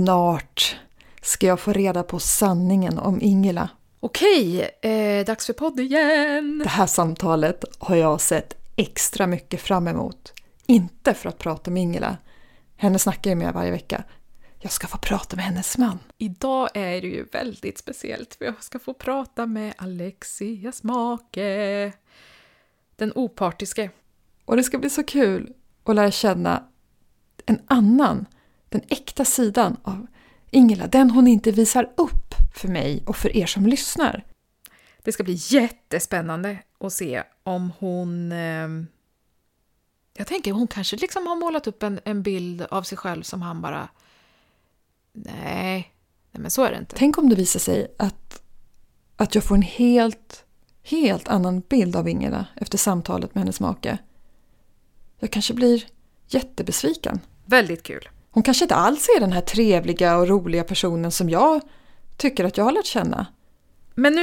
Snart ska jag få reda på sanningen om Ingela. Okej, dags för podd igen. Det här samtalet har jag sett extra mycket fram emot. Inte för att prata med Ingela. Henne snackar jag med varje vecka. Jag ska få prata med hennes man. Idag är det ju väldigt speciellt. För jag ska få prata med Alexias make. Den opartiske. Och det ska bli så kul att lära känna en annan, den äkta sidan av Ingela. Den hon inte visar upp för mig och för er som lyssnar. Det ska bli jättespännande att se om hon... Jag tänker hon kanske liksom har målat upp en bild av sig själv som han bara... Nej, men så är det inte. Tänk om det visar sig att jag får en helt annan bild av Ingela efter samtalet med hennes make. Jag kanske blir jättebesviken. Väldigt kul. Hon kanske inte alls är den här trevliga och roliga personen som jag tycker att jag har lärt känna. Men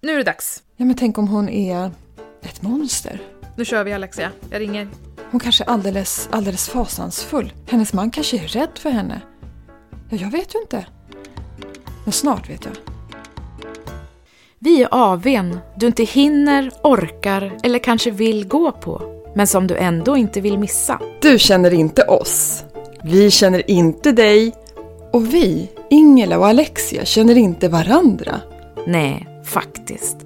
nu är det dags. Ja, men tänk om hon är ett monster. Nu kör vi, Alexia. Jag ringer. Hon kanske är alldeles fasansfull. Hennes man kanske är rädd för henne. Ja, jag vet ju inte. Men snart vet jag. Vi är AW:n du inte hinner, orkar eller kanske vill gå på. Men som du ändå inte vill missa. Du känner inte oss. Vi känner inte dig. Och vi, Ingela och Alexia, känner inte varandra. Nej, faktiskt.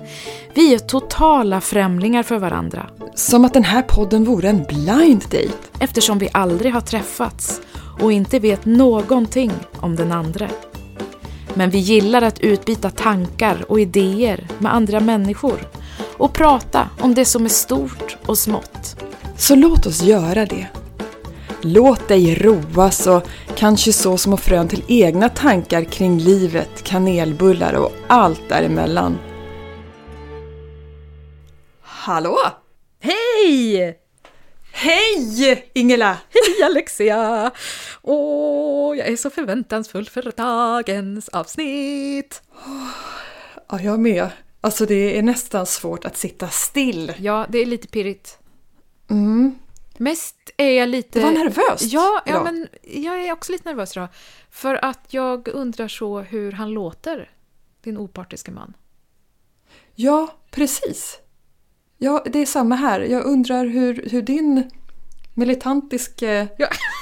Vi är totala främlingar för varandra. Som att den här podden vore en blind date. Eftersom vi aldrig har träffats. Och inte vet någonting om den andra. Men vi gillar att utbyta tankar och idéer med andra människor. Och prata om det som är stort och smått. Så låt oss göra det. Låt dig roas och kanske så små frön till egna tankar kring livet, kanelbullar och allt däremellan. Hallå! Hej! Hej Ingela! Hej Alexia! Jag är så förväntansfull för dagens avsnitt. Ja, jag med. Alltså det är nästan svårt att sitta still. Ja, det är lite pirrigt. Mest är jag lite... Det var nervöst. Ja, men jag är också lite nervös idag. För att jag undrar så hur han låter, din opartiske man. Ja, precis. Ja, det är samma här. Jag undrar hur din militantiske,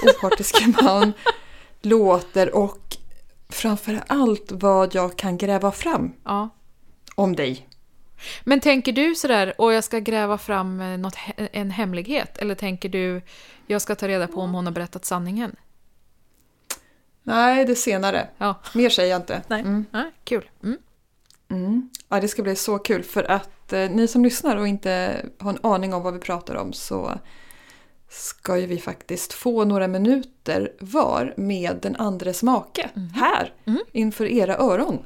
opartiske man låter och framför allt vad jag kan gräva fram om dig. Men tänker du sådär, och jag ska gräva fram en hemlighet? Eller tänker du, jag ska ta reda på om hon har berättat sanningen? Nej, det senare. Ja. Mer säger jag inte. Nej. Kul. Ja, det ska bli så kul för att ni som lyssnar och inte har en aning om vad vi pratar om så ska ju vi faktiskt få några minuter var med den andres make här inför era öron.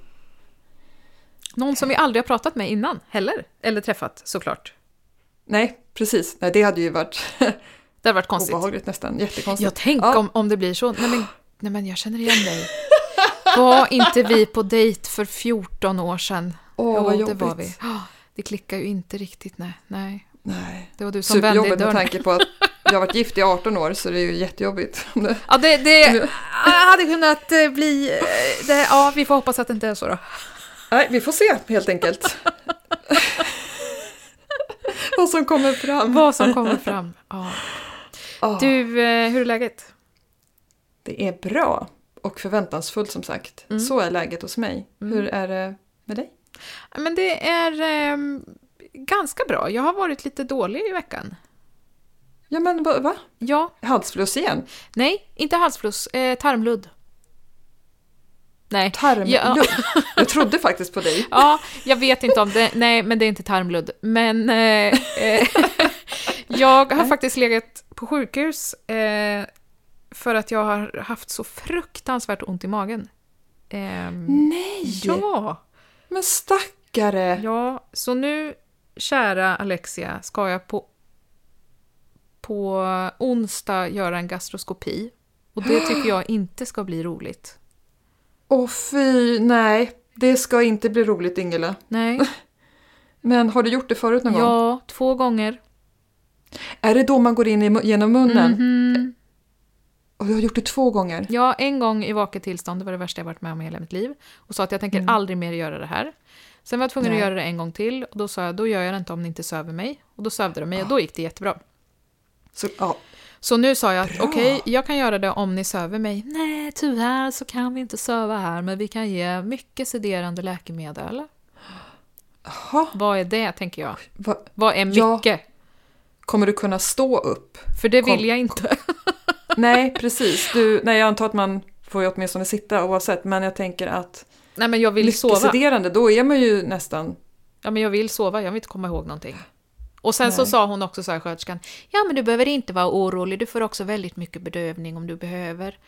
Någon som vi aldrig har pratat med innan heller, eller träffat såklart. Nej, precis. Nej, det hade ju varit det hade varit konstigt. Obehagligt nästan, jättekonstigt. Jag tänker om det blir så. Nej men jag känner igen dig. Var inte vi på dejt för 14 år sedan? Vad jobbigt. Det var vi. Det klickar ju inte riktigt, nej. Det var du som vände i dörren. Med tanke på att jag har varit gift i 18 år så det är ju jättejobbigt. Ja, det hade kunnat bli... vi får hoppas att det inte är så då. Nej, vi får se helt enkelt. Vad som kommer fram. Du, hur är läget? Det är bra. Och förväntansfullt som sagt. Så är läget hos mig. Hur är det med dig? Men det är ganska bra. Jag har varit lite dålig i veckan. Ja, men va? Ja. Halsfluss igen? Nej, inte halsfluss. Tarmludd. Nej. Tarmludd? Ja. Jag trodde faktiskt på dig. Ja, jag vet inte om det. Nej, men det är inte tarmludd. Men jag har faktiskt legat på sjukhus för att jag har haft så fruktansvärt ont i magen. Nej! Ja! Men stackare! Ja, så nu, kära Alexia, ska jag på onsdag göra en gastroskopi. Och det tycker jag inte ska bli roligt. Fy, nej. Det ska inte bli roligt, Ingela. Nej. Men har du gjort det förut någon gång? Ja, 2 gånger. Är det då man går in genom munnen? Och du har gjort det 2 gånger. Ja, en gång i vaket tillstånd. Det var det värsta jag varit med om i hela mitt liv. Och sa att jag tänker aldrig mer göra det här. Sen var jag tvungen att göra det en gång till. Och då sa jag, då gör jag det inte om ni inte söver mig. Och då sövde de mig och då gick det jättebra. Så, så nu sa jag att okej, jag kan göra det om ni söver mig. Nej, tyvärr så kan vi inte söva här. Men vi kan ge mycket sederande läkemedel. Aha. Vad är det, tänker jag? Vad är mycket? Ja. Kommer du kunna stå upp? För det vill jag inte. Nej, precis. Nej, jag antar att man får ju åtminstone sitta oavsett. Men jag tänker att... Nej, men jag vill sova. Lyckosederande, då är man ju nästan... Ja, men jag vill sova. Jag vill inte komma ihåg någonting. Och sen så sa hon också så här, sköterskan. Ja, men du behöver inte vara orolig. Du får också väldigt mycket bedövning om du behöver.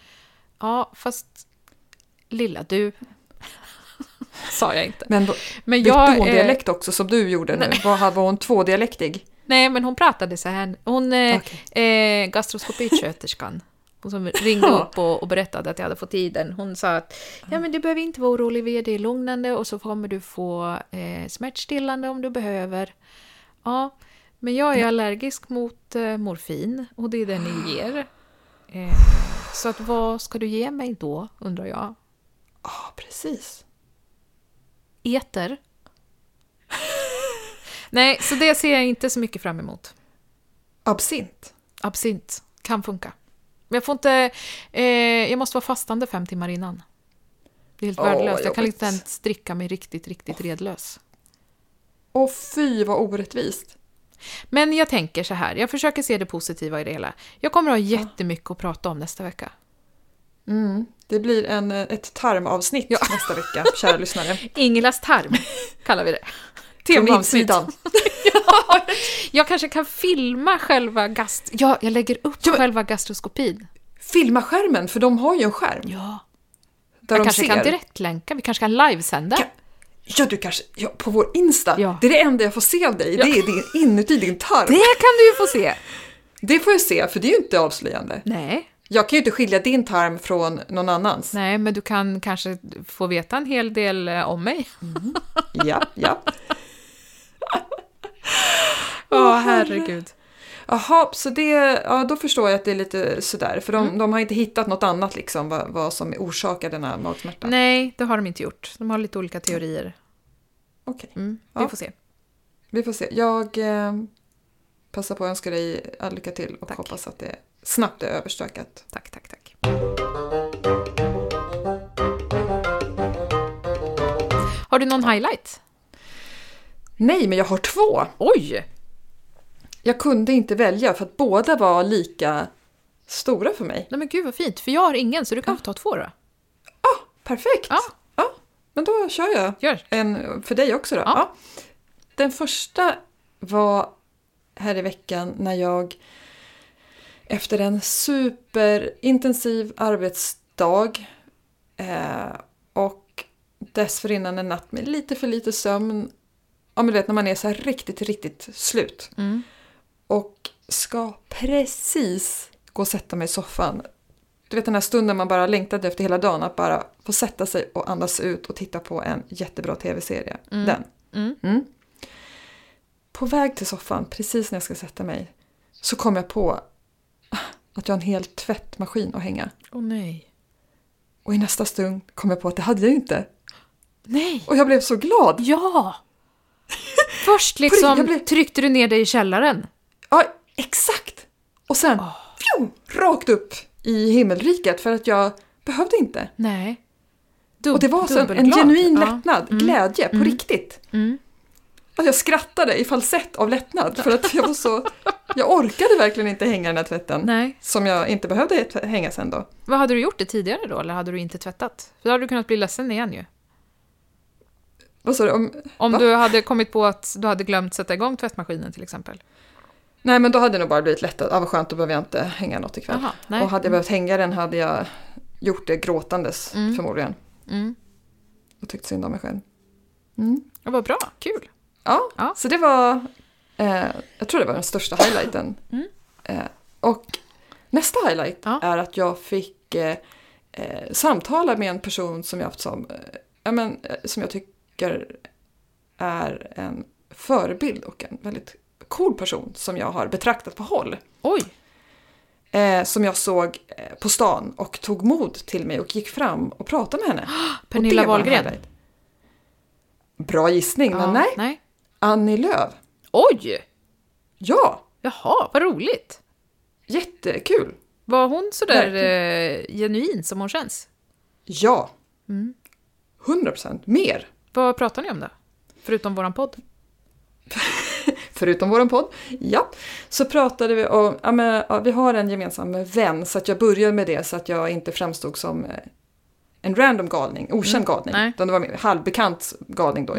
Ja, fast... Lilla du... sa jag inte. Men jag... Bytte hon dialekt också som du gjorde nu? Var hon 2-dialektig? Nej, men hon pratade så här. Hon gastroskopisköterskan. Hon som ringde upp och berättade att jag hade fått tiden. Hon sa att ja, men du behöver inte vara orolig, vi är det lugnande och så kommer du få smärtstillande om du behöver. Ja, men jag är allergisk mot morfin och det är det ni ger. Så att vad ska du ge mig då, undrar jag. Ja, precis. Eter. Nej, så det ser jag inte så mycket fram emot. Absint? Absint. Kan funka. Men jag får inte... jag måste vara fastande 5 timmar innan. Det är helt värdelöst. Jag kan inte ens dricka mig riktigt redlös. Åh fy, vad orättvist. Men jag tänker så här. Jag försöker se det positiva i det hela. Jag kommer att ha jättemycket att prata om nästa vecka. Mm. Det blir ett tarmavsnitt nästa vecka, kära lyssnare. Ingelas tarm kallar vi det. Temaavsidan. Jag kanske kan filma själva jag lägger upp själva gastroskopin. Filma skärmen, för de har ju en skärm. Ja. Där jag kanske kan direktlänka, vi kanske kan livesända. Ja, du kanske på vår Insta. Ja. Det är det enda jag får se av dig. Ja. Det är inuti din tarm. Det kan du ju få se. Det får jag se, för det är ju inte avslöjande. Nej. Jag kan ju inte skilja din tarm från någon annans. Nej, men du kan kanske få veta en hel del om mig. Mm. Ja. Åh, herregud. Jaha, så det, då förstår jag att det är lite sådär. För de har inte hittat något annat liksom, vad som orsakar denna magsmärta. Nej, det har de inte gjort. De har lite olika teorier. Okej. Okay. Mm, vi får se. Vi får se. Jag passar på att önska dig all lycka till och hoppas att det snabbt är överstökat. Tack. Har du någon highlight? Nej, men jag har 2. Oj! Jag kunde inte välja för att båda var lika stora för mig. Nej men gud vad fint, för jag har ingen så du kan få ta 2 då. Perfekt! Ja, men då kör jag. Gör. En för dig också då. Ja. Den första var här i veckan när jag efter en superintensiv arbetsdag och dessförinnan en natt med lite för lite sömn. Ja, men du vet när man är så här riktigt slut. Mm. Och ska precis gå och sätta mig i soffan. Du vet den här stunden man bara längtade efter hela dagen att bara få sätta sig och andas ut och titta på en jättebra tv-serie. Mm. Mm. På väg till soffan, precis när jag ska sätta mig, så kom jag på att jag har en hel tvättmaskin att hänga. Åh nej. Och i nästa stund kom jag på att det hade jag inte. Nej. Och jag blev så glad. Ja. Först liksom tryckte du ner dig i källaren. Ja, exakt. Och sen rakt upp i himmelriket för att jag behövde inte. Nej. Och det var så en genuin lättnad, glädje på riktigt. Mm. Att jag skrattade i falsett av lättnad för att jag var så... Jag orkade verkligen inte hänga den här tvätten. Nej. Som jag inte behövde hänga sen då. Vad hade du gjort det tidigare då? Eller hade du inte tvättat? För då hade du kunnat bli ledsen igen ju. Vad sa du? Om du hade kommit på att du hade glömt sätta igång tvättmaskinen till exempel. Nej, men då hade det nog bara blivit lättare. Vad skönt, då behöver jag inte hänga något ikväll. Aha, och hade jag behövt hänga den hade jag gjort det gråtandes förmodligen. Mm. Och tyckt synd om mig själv. Mm. Det var bra, kul. Ja, så det var... jag tror det var den största highlighten. Mm. Och nästa highlight är att jag fick samtala med en person som jag haft som jag tycker är en förebild och en väldigt cool person som jag har betraktat på håll. Oj! som jag såg på stan och tog mod till mig och gick fram och pratade med henne. Pernilla Wahlgren. Bra gissning, ja, men nej. Annie Lööf. Oj! Ja! Jaha, vad roligt. Jättekul. Var hon så där genuin som hon känns? Ja. 100% mer. Vad pratar ni om då? Förutom våran podd? Förutom våran podd, ja. Så pratade vi om, ja, men, ja, vi har en gemensam vän, så att jag började med det så att jag inte framstod som en random galning, okänd galning. Mm. Utan det var en halvbekant galning då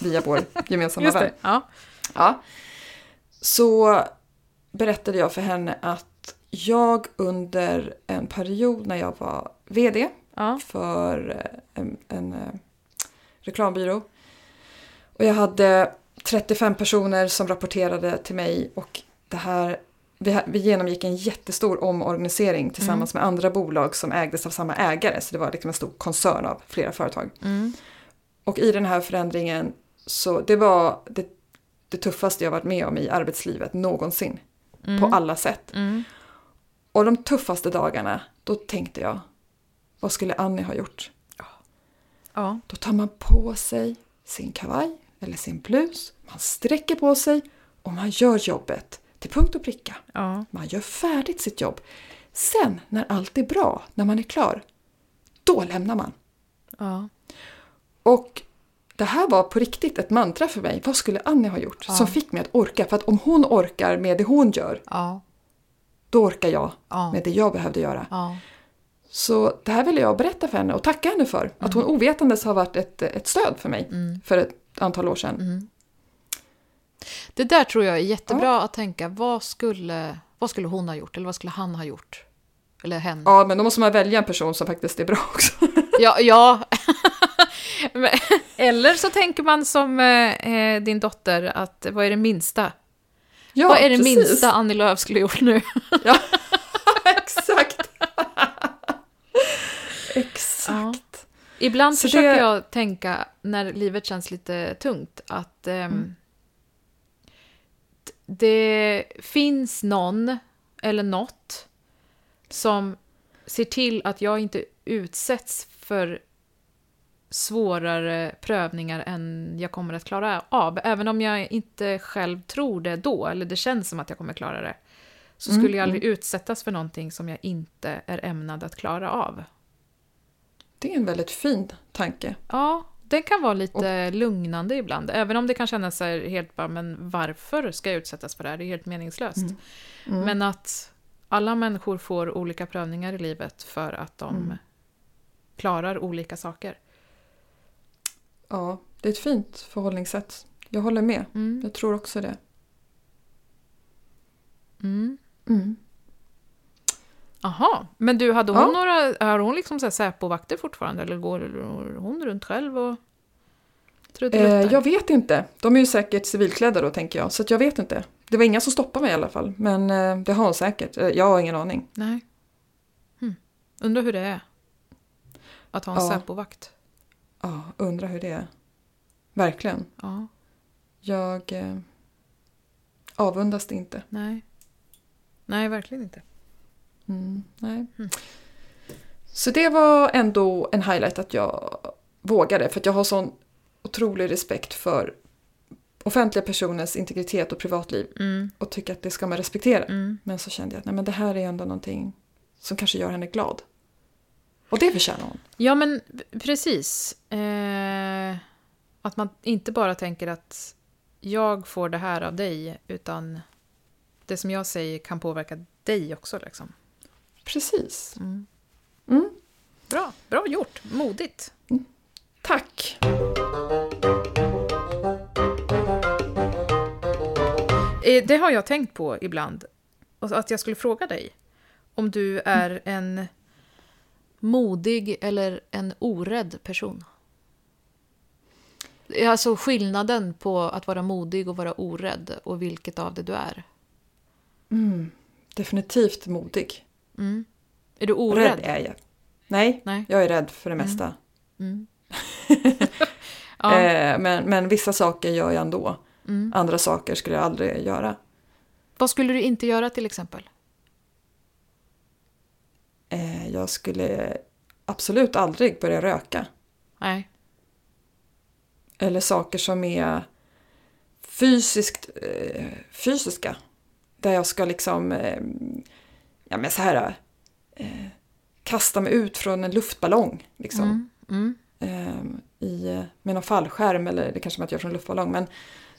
via vår gemensamma vän. Ja. Så berättade jag för henne att jag under en period när jag var vd för en reklambyrå, och jag hade 35 personer som rapporterade till mig, och det här, vi genomgick en jättestor omorganisering tillsammans med andra bolag som ägdes av samma ägare, så det var liksom en stor koncern av flera företag. Och i den här förändringen, så det var det tuffaste jag varit med om i arbetslivet någonsin, på alla sätt. Och de tuffaste dagarna, då tänkte jag, vad skulle Annie ha gjort? Ja. Då tar man på sig sin kavaj eller sin blus, man sträcker på sig och man gör jobbet till punkt och pricka. Ja. Man gör färdigt sitt jobb. Sen när allt är bra, när man är klar, då lämnar man. Ja. Och det här var på riktigt ett mantra för mig. Vad skulle Annie ha gjort? Ja. Som fick mig att orka. För att om hon orkar med det hon gör, då orkar jag med det jag behövde göra. Ja. Så det här ville jag berätta för henne och tacka henne för. Att hon ovetandes har varit ett stöd för mig för ett antal år sedan. Det där tror jag är jättebra att tänka. Vad skulle hon ha gjort? Eller vad skulle han ha gjort? Eller hen? Ja, men då måste man välja en person som faktiskt är bra också. Ja. Eller så tänker man som din dotter, att vad är det minsta? Ja, vad är det minsta Annie Lööf skulle gjort nu? Ja, exakt. Exakt. Ja. Ibland så försöker jag tänka, när livet känns lite tungt, att det finns någon eller något som ser till att jag inte utsätts för svårare prövningar än jag kommer att klara av. Även om jag inte själv tror det då, eller det känns som att jag kommer klara det, så skulle jag aldrig utsättas för någonting som jag inte är ämnad att klara av. Det är en väldigt fin tanke. Ja, den kan vara lite lugnande ibland. Även om det kan kännas så här helt bara, men varför ska jag utsättas för det här? Det är helt meningslöst. Men att alla människor får olika prövningar i livet för att de klarar olika saker. Ja, det är ett fint förhållningssätt. Jag håller med. Jag tror också det. Aha, men du, hade hon har hon liksom så här säpovakter fortfarande, eller går hon runt själv och jag vet inte. De är ju säkert civilklädda då, tänker jag, så att jag vet inte. Det var inga som stoppade mig i alla fall, men det har hon säkert. Jag har ingen aning. Nej. Undrar hur det är att ha en säpovakt. Ja, undrar hur det är. Verkligen. Ja. Jag avundas det inte. Nej, verkligen inte. Nej. Så det var ändå en highlight att jag vågade, för att jag har sån otrolig respekt för offentliga personers integritet och privatliv och tycker att det ska man respektera. Men så kände jag att nej, men det här är ändå någonting som kanske gör henne glad. Och det förtjänar hon. Ja, men precis. Att man inte bara tänker att jag får det här av dig, utan det som jag säger kan påverka dig också, liksom. Precis. Bra gjort. Modigt. Tack. Det har jag tänkt på ibland. Att jag skulle fråga dig om du är en modig eller en orädd person. Alltså skillnaden på att vara modig och vara orädd, och vilket av det du är. Definitivt modig. Är du orädd? Rädd är jag. Nej, jag är rädd för det mesta. Ja. Men vissa saker gör jag ändå. Andra saker skulle jag aldrig göra. Vad skulle du inte göra till exempel? Jag skulle absolut aldrig börja röka. Nej. Eller saker som är fysiska. Där jag ska liksom kasta mig ut från en luftballong liksom. Med någon fallskärm, eller det kanske man inte gör från en luftballong, men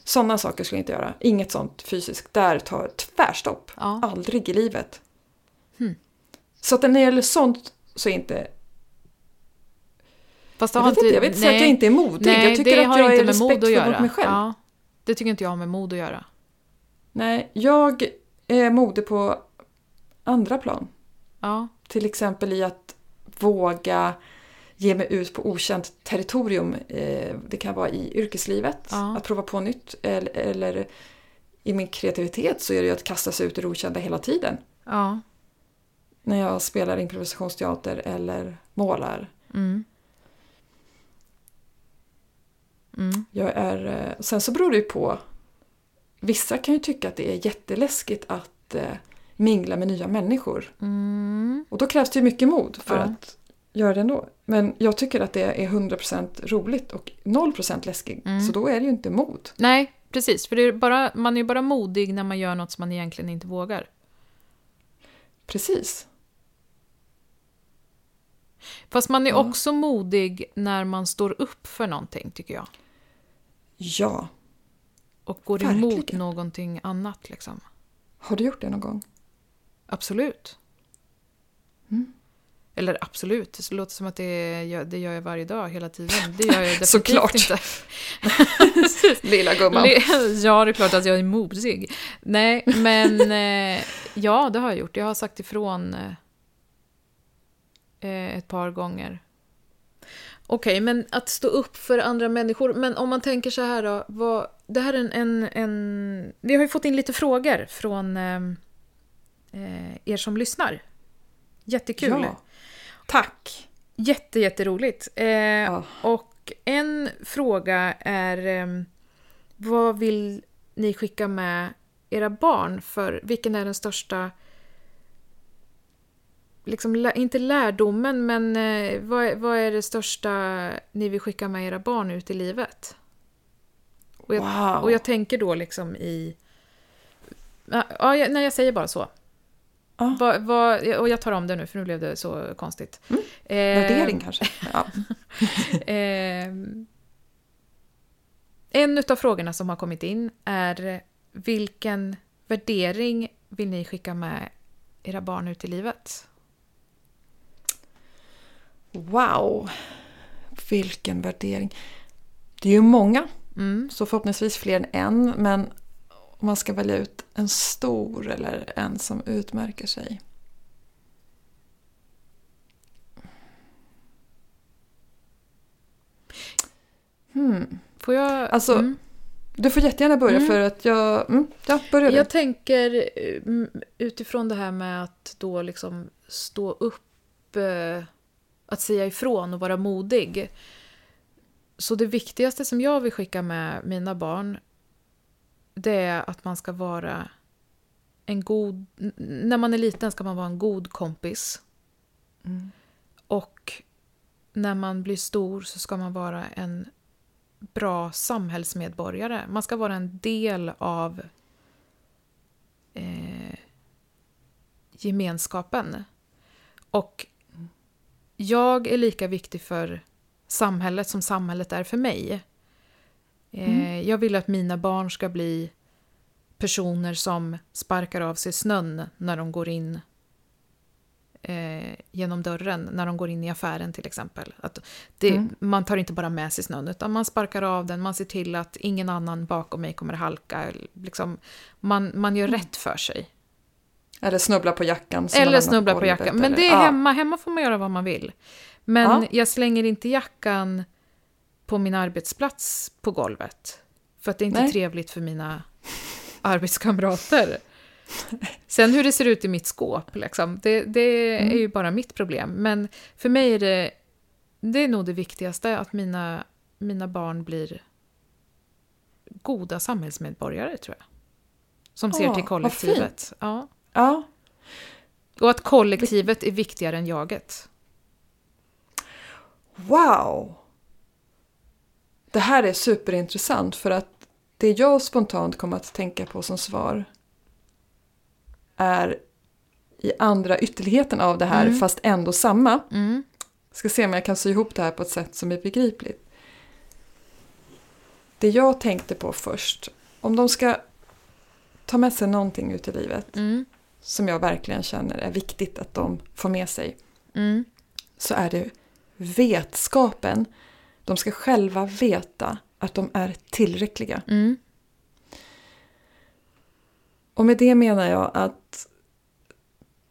sådana saker skulle jag inte göra. Inget sånt fysiskt. Där tar tvärstopp. Ja. Aldrig i livet. Så att när det gäller sånt så är inte... Fast jag vet inte, säga att jag inte är modig. Nej, jag tycker att jag är respektfull mot mig själv. Ja, det tycker inte jag har med mod att göra. Nej, jag är modig på andra plan. Ja. Till exempel i att våga ge mig ut på okänt territorium. Det kan vara i yrkeslivet. Ja. Att prova på nytt. Eller i min kreativitet så är det ju att kasta sig ut i det okända hela tiden. Ja. När jag spelar improvisationsteater eller målar. Sen så beror det ju på. Vissa kan ju tycka att det är jätteläskigt att mingla med nya människor. Och då krävs det ju mycket mod för att göra det ändå. Men jag tycker att det är 100% roligt och 0% läskigt. Så då är det ju inte mod. Nej, precis. För det är bara, man är ju bara modig när man gör något som man egentligen inte vågar. Precis. Fast man är också modig när man står upp för någonting, tycker jag. Ja. Och går emot någonting annat, liksom. Har du gjort det någon gång? Absolut. Eller absolut, det låter som att det gör jag varje dag, hela tiden. Det gör jag definitivt såklart inte. Lilla gumman. Ja, det är klart att jag är modig. Nej, men ja, det har jag gjort. Jag har sagt ifrån ett par gånger. Okej, men att stå upp för andra människor. Men om man tänker så här då. Det här är en... Vi har ju fått in lite frågor från er som lyssnar. Jättekul. Ja. Tack. Jätteroligt. Och en fråga är vad vill ni skicka med era barn för? Vilken är den största liksom, inte lärdomen, men vad är det största ni vill skicka med era barn ut i livet? Och jag tänker då liksom när jag säger bara så. Ah. Och jag tar om det nu, för nu blev det så konstigt. Värdering kanske. Ja. En av frågorna som har kommit in är: vilken värdering vill ni skicka med era barn ut i livet? Wow, vilken värdering. Det är ju många, så förhoppningsvis fler än en, men om man ska välja ut en stor eller en som utmärker sig. Får jag... Alltså, du får jättegärna börja för att jag... börjar du. Jag tänker utifrån det här med att då liksom stå upp, att säga ifrån och vara modig. Så det viktigaste som jag vill skicka med mina barn, det är att man ska vara en god... När man är liten ska man vara en god kompis. Och när man blir stor så ska man vara en bra samhällsmedborgare. Man ska vara en del av gemenskapen. Och jag är lika viktig för samhället som samhället är för mig. Jag vill att mina barn ska bli personer som sparkar av sig snön när de går in genom dörren, när de går in i affären till exempel. Att man tar inte bara med sig snön, utan man sparkar av den, man ser till att ingen annan bakom mig kommer halka. Liksom, man gör rätt för sig. Eller snubbla på jackan. Men det är hemma. Hemma får man göra vad man vill. Men jag slänger inte jackan på min arbetsplats på golvet. För att det är inte trevligt för mina arbetskamrater. Sen hur det ser ut i mitt skåp. Liksom, det är ju bara mitt problem. Men för mig är det är nog det viktigaste. Att mina barn blir goda samhällsmedborgare, tror jag. Som ser till kollektivet. Ja. Och att kollektivet är viktigare än jaget. Wow! Det här är superintressant, för att det jag spontant kommer att tänka på som svar är i andra ytterligheten av det här, fast ändå samma. Ska se om jag kan sy ihop det här på ett sätt som är begripligt. Det jag tänkte på först, om de ska ta med sig någonting ut i livet som jag verkligen känner är viktigt att de får med sig, så är det vetskapen. De ska själva veta att de är tillräckliga. Och med det menar jag att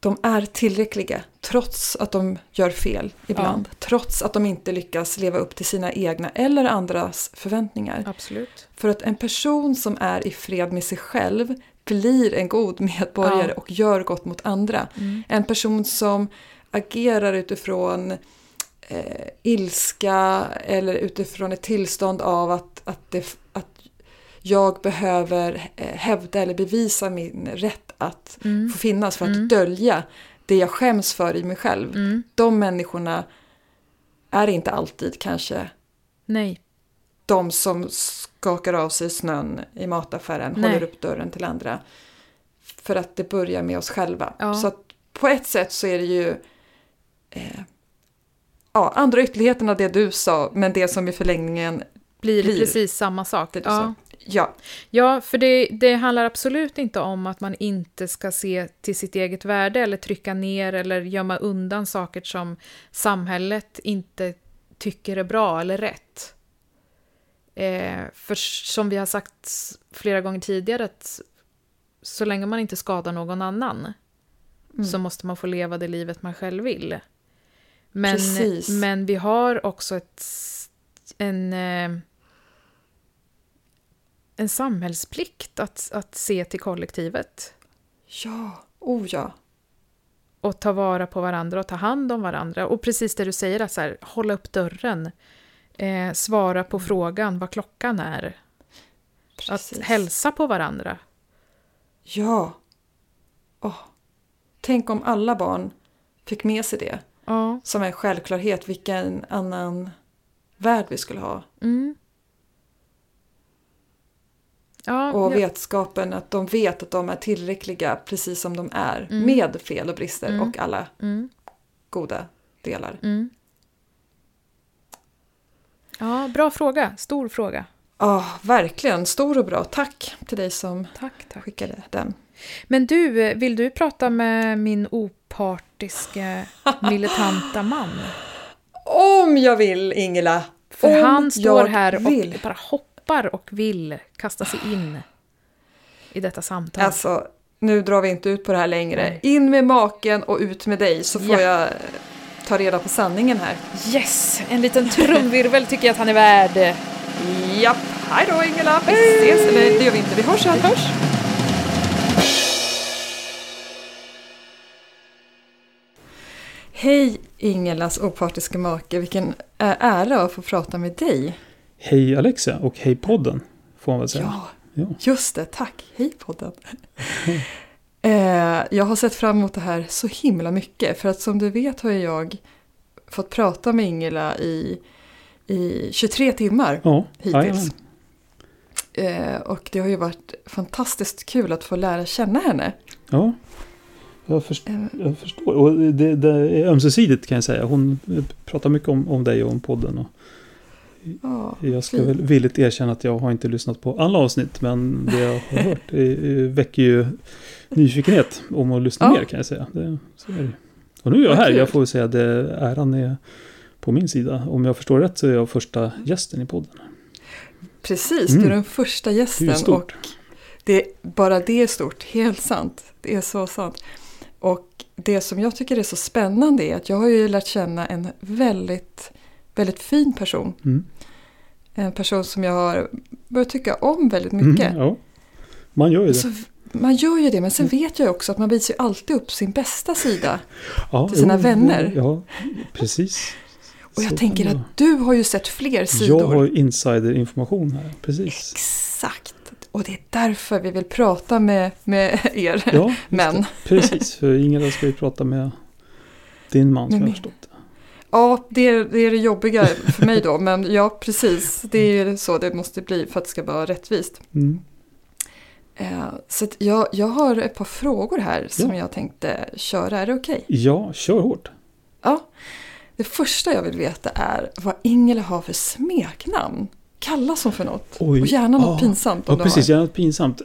de är tillräckliga trots att de gör fel ibland. Ja. Trots att de inte lyckas leva upp till sina egna eller andras förväntningar. Absolut. För att en person som är i fred med sig själv blir en god medborgare och gör gott mot andra. En person som agerar utifrån ilska eller utifrån ett tillstånd av att jag behöver hävda eller bevisa min rätt att få finnas för att dölja det jag skäms för i mig själv. De människorna är inte alltid kanske de som skakar av sig snön i mataffären, håller upp dörren till andra, för att det börjar med oss själva. Så att på ett sätt så är det ju andra ytterligheten av det du sa, men det som i förlängningen blir precis samma sak. Ja, för det handlar absolut inte om att man inte ska se till sitt eget värde eller trycka ner eller gömma undan saker som samhället inte tycker är bra eller rätt. För som vi har sagt flera gånger tidigare, att så länge man inte skadar någon annan så måste man få leva det livet man själv vill. Men vi har också en samhällsplikt att se till kollektivet. Ja. Och ta vara på varandra och ta hand om varandra. Och precis det du säger, att så här, hålla upp dörren. Svara på frågan vad klockan är. Precis. Att hälsa på varandra. Ja. Tänk om alla barn fick med sig det. Som en självklarhet, vilken annan värld vi skulle ha. Och vetskapen att de vet att de är tillräckliga precis som de är, med fel och brister och alla goda delar. Ja, bra fråga. Stor fråga. Ja, verkligen. Stor och bra. Tack till dig som skickade den. Men du, vill du prata med min opartiska militanta man? Om jag vill, Ingela. För han står här och bara hoppar och vill kasta sig in i detta samtal. Alltså, nu drar vi inte ut på det här längre. In med maken och ut med dig, så får jag ta reda på sanningen här. Yes, en liten trumvirvel tycker jag att han är värd. Japp, hej då Ingela. Vi ses, eller det gör vi inte, vi hörs. Hej Ingelas opartiska make, vilken ära att få prata med dig. Hej Alexia och hej podden, får man väl säga. Ja, just det, tack. Hej podden. Jag har sett fram emot det här så himla mycket, för att som du vet har jag fått prata med Ingela i 23 timmar hittills. Och det har ju varit fantastiskt kul att få lära känna henne. Ja. Jag förstår. Och det är ömsesidigt, kan jag säga. Hon pratar mycket om dig och om podden. Och jag ska väl villigt erkänna att jag har inte lyssnat på alla avsnitt, men det jag har hört väcker ju nyfikenhet om att lyssna mer, kan jag säga. Så är det. Och nu är jag här. Jag får säga att äran är på min sida. Om jag förstår rätt så är jag första gästen i podden. Precis, du är den första gästen. Det är stort. Och bara det är stort. Helt sant. Det är så sant. Och det som jag tycker är så spännande är att jag har ju lärt känna en väldigt, väldigt fin person. En person som jag har börjat tycka om väldigt mycket. Man gör ju det. Så, man gör ju det, men sen vet jag också att man visar ju alltid upp sin bästa sida till sina vänner. Ja, precis. Och jag tänker att du har ju sett fler sidor. Jag har insiderinformation här, precis. Exakt. Och det är därför vi vill prata med er män. Precis, för Ingela ska ju prata med din man, som jag förstått. Ja, det är det jobbiga för mig då. Men ja, precis. Det är så det måste bli för att det ska vara rättvist. Mm. Så att jag har ett par frågor här som jag tänkte köra. Är det okej? Ja, kör hårt. Ja. Det första jag vill veta är vad Ingela har för smeknamn. Kallas hon för något? Oj, och gärna något pinsamt. Ja, precis. Gärna något pinsamt.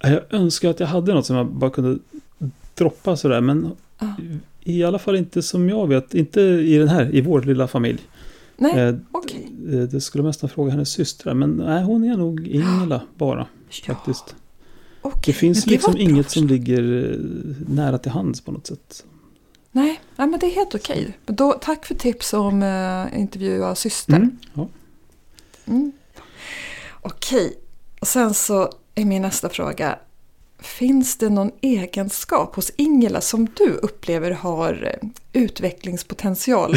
Jag önskar att jag hade något som jag bara kunde droppa sådär. Men i alla fall inte som jag vet. Inte i den här, i vår lilla familj. Nej, okej. Det skulle mest fråga hennes systrar. Men nej, hon är nog Ingela bara. Faktiskt. Okay. Det finns liksom inget som ligger nära till hands på något sätt. Nej, men det är helt okej. Då, tack för tips om intervjua syster. Mm. Okej, och sen så är min nästa fråga: finns det någon egenskap hos Ingela som du upplever har utvecklingspotential?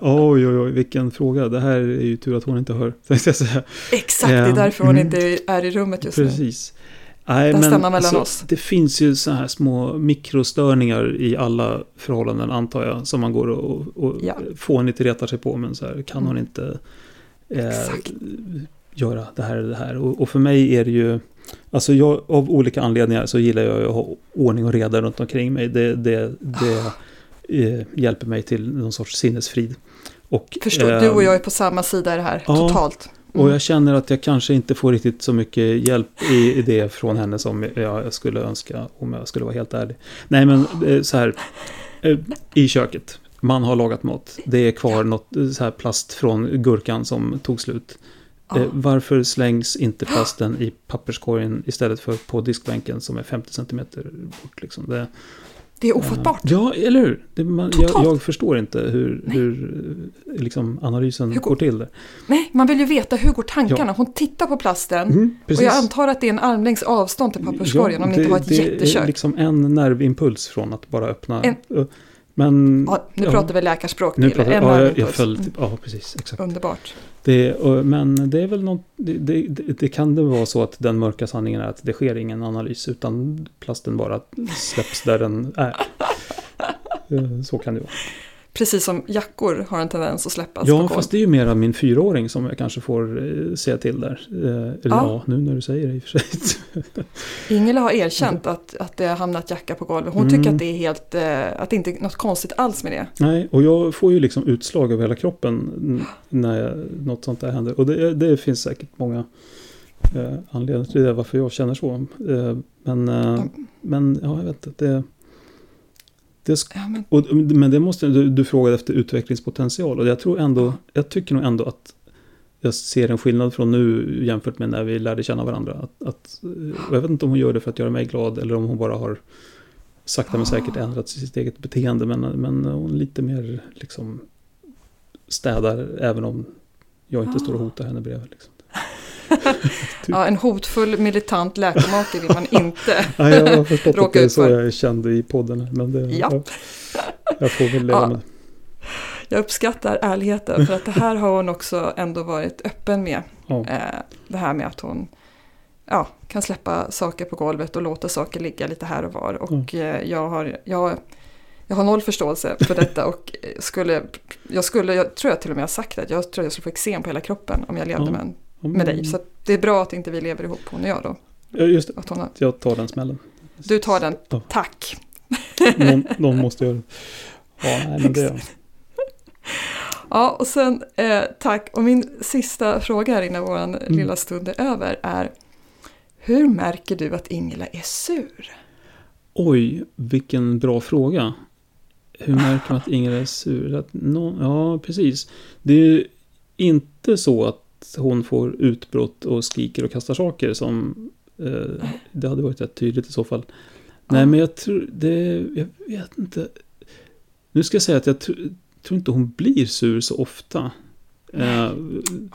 Oj, vilken fråga. Det här är ju tur att hon inte hör. Exakt, det är därför hon inte är i rummet just precis nu. Precis. Nej, men alltså, det finns ju så här små mikrostörningar i alla förhållanden, antar jag, som man går och fånigt retar sig på. Men så här, kan hon inte göra det här eller det här? Och för mig är det ju, alltså jag, av olika anledningar så gillar jag att ha ordning och reda runt omkring mig. Det hjälper mig till någon sorts sinnesfrid. Förstår, du och jag är på samma sida i det här, totalt. Och jag känner att jag kanske inte får riktigt så mycket hjälp i det från henne som jag skulle önska, om jag skulle vara helt ärlig. Nej, men så här, i köket, man har lagat mat. Det är kvar något så här plast från gurkan som tog slut. Varför slängs inte plasten i papperskorgen istället för på diskbänken som är 50 centimeter bort? Liksom? Det är ofattbart. Ja, eller hur? Jag förstår inte hur liksom analysen går till det. Nej, man vill ju veta hur går tankarna. Ja. Hon tittar på plasten och jag antar att det är en armlängds avstånd till papperskorgen om det inte var ett jättekök. Det är liksom en nervimpuls från att bara öppna. Men, nu pratar vi läkarspråk. Precis. Exakt. Underbart. Men det är väl något, det kan det vara så att den mörka sanningen är att det sker ingen analys utan plasten bara släpps där den är. Så kan det vara. Precis som jackor har en tendens att släppas. Ja, fast det är ju mera min 4-åring som jag kanske får se till där. Eller nu när du säger det i och för sig. Ingela har erkänt att det har hamnat jacka på golvet. Hon tycker att det är helt, att det inte är något konstigt alls med det. Nej, och jag får ju liksom utslag över hela kroppen när något sånt där händer. Och det finns säkert många anledningar till det, varför jag känner så. Jag vet inte, men det måste du frågade efter utvecklingspotential, och jag tycker nog ändå att jag ser en skillnad från nu jämfört med när vi lärde känna varandra, och jag vet inte om hon gör det för att göra mig glad eller om hon bara har sakta men säkert ändrat sitt eget beteende, men hon lite mer liksom städar även om jag inte står och hotar henne bredvid liksom. Ja, en hotfull militant läkarmake vill man inte råka ut för. Det är så jag kände i podden. Men jag får väl leva med. Jag uppskattar ärligheten, för att det här har hon också ändå varit öppen med. Det här med att hon kan släppa saker på golvet och låta saker ligga lite här och var. Och jag har noll förståelse för detta, och jag tror jag till och med har sagt att jag tror jag skulle få eksem på hela kroppen om jag levde med dig. Så det är bra att inte vi lever ihop, hon och jag då. Ja, just det. Jag tar den smällen. Du tar den. Tack. Någon måste göra det. Ja, nej, men det. Ja, och sen tack. Och min sista fråga här innan vår lilla stund är över är: hur märker du att Ingela är sur? Oj, vilken bra fråga. Hur märker man att Ingela är sur? Ja, precis. Det är ju inte så att hon får utbrott och skriker och kastar saker som det hade varit rätt tydligt i så fall. Nej, men jag vet inte. Nu ska jag säga att jag tror inte hon blir sur så ofta.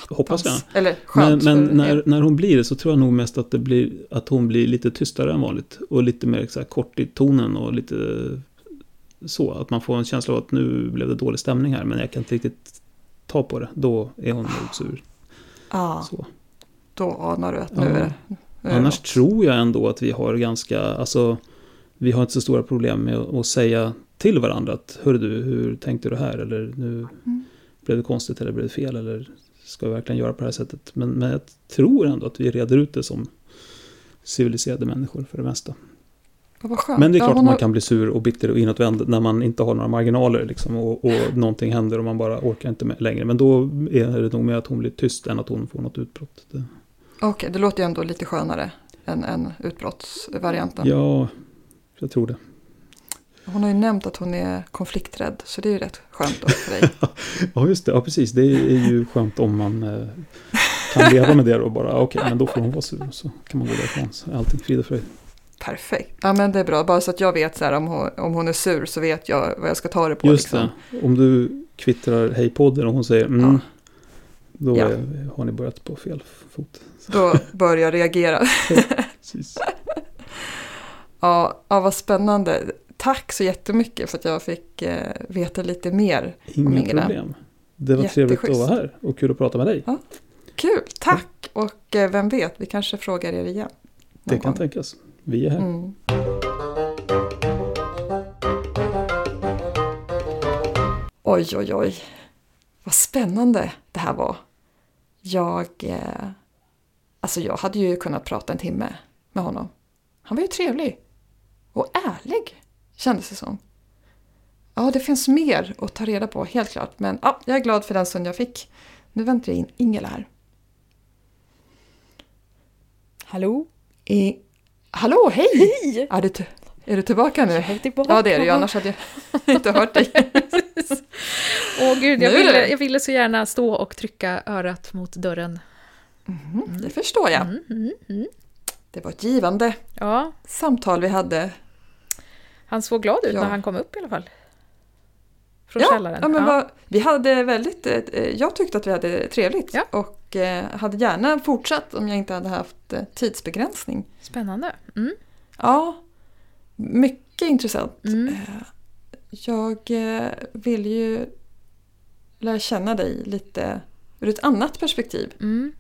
Hoppas jag. Eller skönt. Men när hon blir det så tror jag nog mest att det blir att hon blir lite tystare än vanligt och lite mer så här kort i tonen och lite så att man får en känsla av att nu blev det dålig stämning här, men jag kan inte riktigt ta på det. Då är hon nog sur. Ja, så. då anar du att nu är det. Annars tror jag ändå att vi har ganska, alltså vi har inte så stora problem med att säga till varandra att hör du, hur tänkte du här, eller nu blev det konstigt eller blev det fel, eller ska vi verkligen göra på det här sättet, men jag tror ändå att vi reder ut det som civiliserade människor för det mesta. Men det är klart att man kan bli sur och bitter och inåtvänd när man inte har några marginaler liksom, och någonting händer och man bara orkar inte längre. Men då är det nog mer att hon blir tyst än att hon får något utbrott. Okej, det låter ju ändå lite skönare än utbrottsvarianten. Ja, jag tror det. Hon har ju nämnt att hon är konflikträdd, så det är ju rätt skönt då för dig. Ja, just det. Ja, precis. Det är ju skönt om man kan leva med det och bara okej, men då får hon vara sur, så kan man gå därifrån. Så är allting frid och fröjd. Perfekt. Ja, men det är bra. Bara så att jag vet så här, om hon är sur så vet jag vad jag ska ta det på. Just liksom. Det. Om du kvittrar hej podden och hon säger då har ni börjat på fel fot. Så. Då börjar jag reagera. Precis. Ja, vad spännande. Tack så jättemycket för att jag fick veta lite mer om Ingela. Problem. Det var trevligt att vara här och kul att prata med dig. Ja. Kul, tack. Och vem vet, vi kanske frågar er igen. Det kan tänkas. Vi är här. Oj. Vad spännande det här var. Jag hade ju kunnat prata en timme med honom. Han var ju trevlig. Och ärlig, kändes det som. Ja, det finns mer att ta reda på, helt klart. Men jag är glad för den stund jag fick. Nu väntar jag in Ingela här. Hallå? Hallå, hej! Är du tillbaka nu? Jag är tillbaka. Ja, det är du. Annars hade jag inte hört dig. Åh gud, jag ville så gärna stå och trycka örat mot dörren. Mm. Det förstår jag. Mm. Det var ett givande samtal vi hade. Han såg glad ut när han kom upp i alla fall. Från källaren. Ja, men vi hade väldigt... Jag tyckte att vi hade trevligt. Ja. Och hade gärna fortsatt om jag inte hade haft tidsbegränsning. Spännande. Mm. Ja, mycket intressant. Mm. Jag vill ju lära känna dig lite ur ett annat perspektiv. Mm.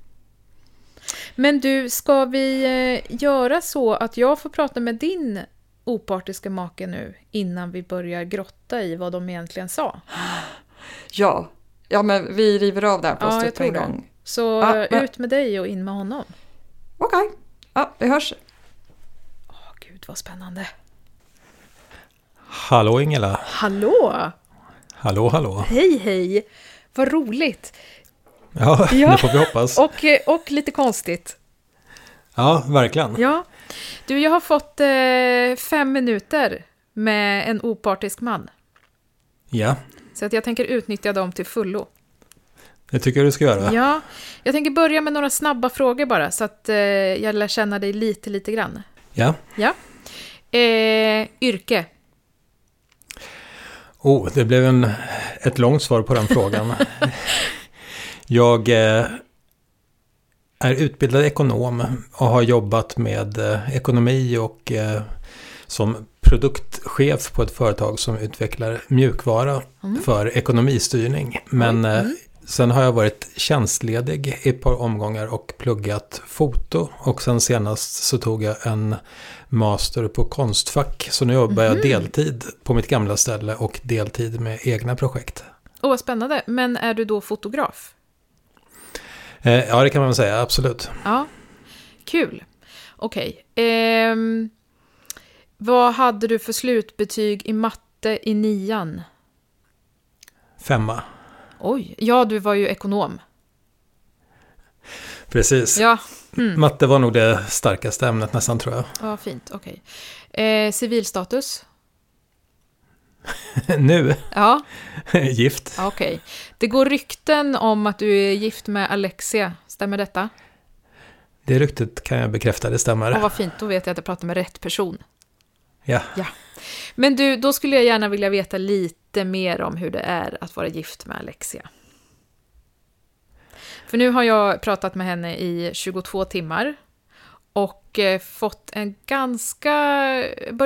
Men du, ska vi göra så att jag får prata med din opartiska make nu innan vi börjar grotta i vad de egentligen sa? Ja men vi river av det här postet på en gång. Så ut med dig och in med honom. Okej. Ja, vi hörs. Åh gud, vad spännande. Hallå Ingela. Hallå. Hej. Vad roligt. Ja, det får vi hoppas. Och lite konstigt. Ja, verkligen. Ja. Du, jag har fått 5 minuter med en opartisk man. Ja. Så att jag tänker utnyttja dem till fullo. Det tycker jag du ska göra. Ja, jag tänker börja med några snabba frågor bara. Så att jag lär känna dig lite grann. Ja. Yrke. Det blev ett långt svar på den frågan. Jag är utbildad ekonom och har jobbat med ekonomi och som produktchef på ett företag som utvecklar mjukvara för ekonomistyrning. Men sen har jag varit tjänstledig i ett par omgångar och pluggat foto. Och sen senast så tog jag en master på Konstfack. Så nu jobbar jag deltid på mitt gamla ställe och deltid med egna projekt. Åh, vad spännande. Men är du då fotograf? Ja, det kan man säga, absolut. Ja, kul. Okej. Vad hade du för slutbetyg i matte i 9:an? 5:a. Oj, ja, du var ju ekonom. Precis. Ja. Mm. Matte var nog det starkaste ämnet nästan, tror jag. Ja, fint. Okej. Civilstatus? Nu? Ja. Gift. Okej. Det går rykten om att du är gift med Alexia. Stämmer detta? Det ryktet kan jag bekräfta, det stämmer. Vad fint, då vet jag att jag pratar med rätt person. Ja. Men du, då skulle jag gärna vilja veta lite mer om hur det är att vara gift med Alexia. För nu har jag pratat med henne i 22 timmar. Och börjar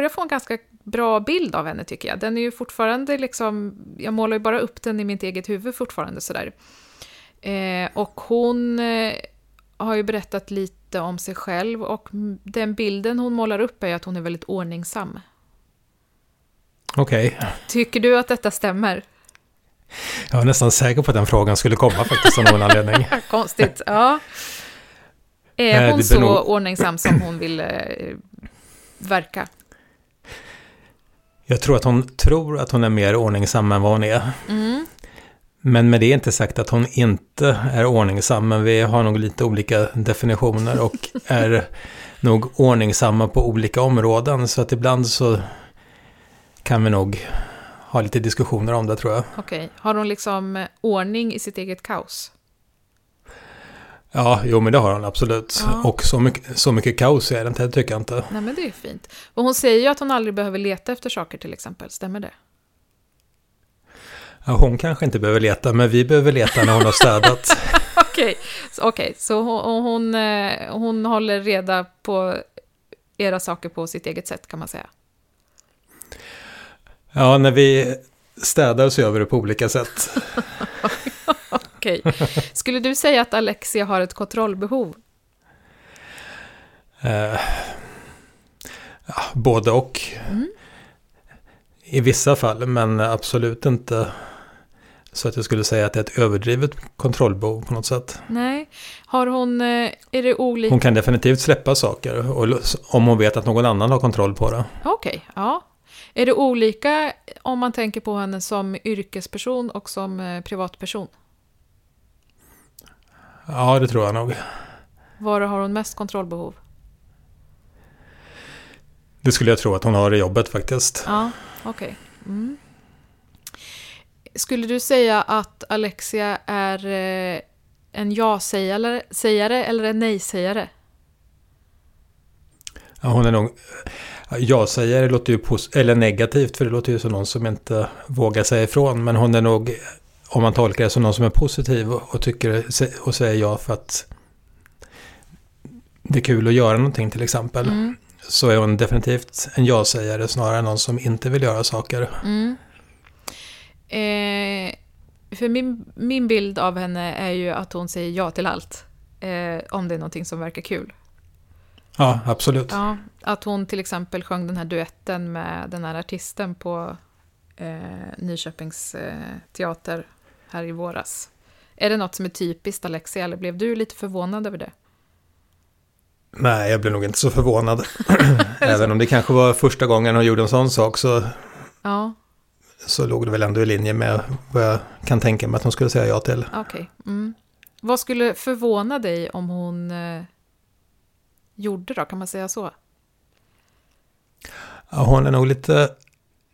få en ganska bra bild av henne, tycker jag. Den är ju fortfarande liksom, jag målar ju bara upp den i mitt eget huvud fortfarande sådär. Och hon har ju berättat lite om sig själv, och den bilden hon målar upp är att hon är väldigt ordningsam. Okej. Okay. Tycker du att detta stämmer? Jag var nästan säker på att den frågan skulle komma faktiskt av någon anledning. Konstigt, ja. Är hon så ordningsam som hon vill verka? Jag tror att hon är mer ordningsam än vad hon är. Mm. Men med det är inte sagt att hon inte är ordningsam, men vi har nog lite olika definitioner och är nog ordningsamma på olika områden, så att ibland så kan vi nog ha lite diskussioner om det, tror jag. Okej, har hon liksom ordning i sitt eget kaos? Ja, jo, men det har hon absolut. Ja. Och så mycket kaos är det inte, tycker jag inte. Nej, men det är fint. Och hon säger ju att hon aldrig behöver leta efter saker till exempel, stämmer det? Ja, hon kanske inte behöver leta, men vi behöver leta när hon har städat. Okej, så hon håller reda på era saker på sitt eget sätt, kan man säga. Ja, när vi städar så gör vi det på olika sätt. Okej. Skulle du säga att Alexia har ett kontrollbehov? Ja, både och. Mm. I vissa fall, men absolut inte så att jag skulle säga att det är ett överdrivet kontrollbehov på något sätt. Nej. Har hon, är det olika? Hon kan definitivt släppa saker och, om hon vet att någon annan har kontroll på det. Okej, ja. Är det olika om man tänker på henne som yrkesperson och som privatperson? Ja, det tror jag nog. Var har hon mest kontrollbehov? Det skulle jag tro att hon har i jobbet faktiskt. Ja, okej. Mm. Skulle du säga att Alexia är en ja-sägare eller en nej-sägare? Ja, hon är nog... Ja-sägare låter ju eller negativt, för det låter ju som någon som inte vågar säga ifrån. Men hon är nog, om man tolkar det som någon som är positiv och tycker och säger ja för att det är kul att göra någonting till exempel. Mm. Så är hon definitivt en ja-sägare snarare än någon som inte vill göra saker. Mm. För min bild av henne är ju att hon säger ja till allt. Om det är någonting som verkar kul. Ja, absolut. Ja, att hon till exempel sjöng den här duetten med den här artisten på Nyköpings teater här i våras. Är det något som är typiskt Alexia, eller blev du lite förvånad över det? Nej, jag blev nog inte så förvånad. Även om det kanske var första gången hon gjorde en sån sak, så, ja. Så låg det väl ändå i linje med vad jag kan tänka mig att hon skulle säga ja till. Okej. Mm. Vad skulle förvåna dig om hon... gjorde då, kan man säga så? Ja, hon är nog lite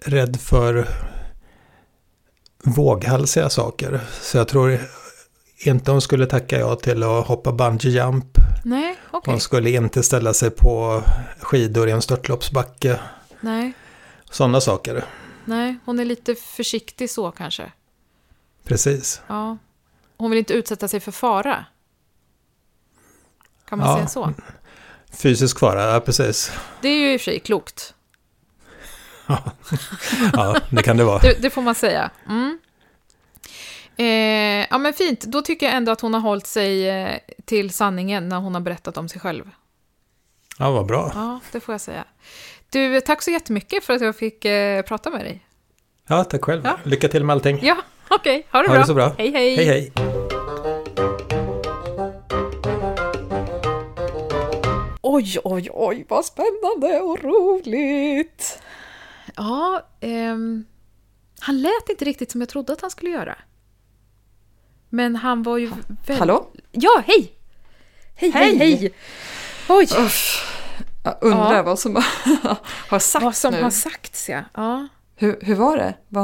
rädd för våghalsiga saker. Så jag tror inte hon skulle tacka ja till att hoppa bungee jump. Nej, okay. Hon skulle inte ställa sig på skidor i en störtloppsbacke. Nej. Sådana saker. Nej, hon är lite försiktig så kanske. Precis. Ja. Hon vill inte utsätta sig för fara. Kan man säga så? Fysisk fara, ja, precis. Det är ju i och för sig klokt. Ja, det kan det vara. Det får man säga. Mm. Ja, men fint. Då tycker jag ändå att hon har hållit sig till sanningen när hon har berättat om sig själv. Ja, vad bra. Ja, det får jag säga. Du, tack så jättemycket för att jag fick prata med dig. Ja, tack själv. Ja. Lycka till med allting. Ja, okej. Okay. Ha det så bra. Hej, hej. Hej, hej. Oj, oj, oj, vad spännande och roligt! Ja, han lät inte riktigt som jag trodde att han skulle göra. Men han var ju... Hallå? Ja, hej! Hej! Oj! Uff, jag undrar vad som har sagts nu. Vad som har sagts, ja. Hur var det? Var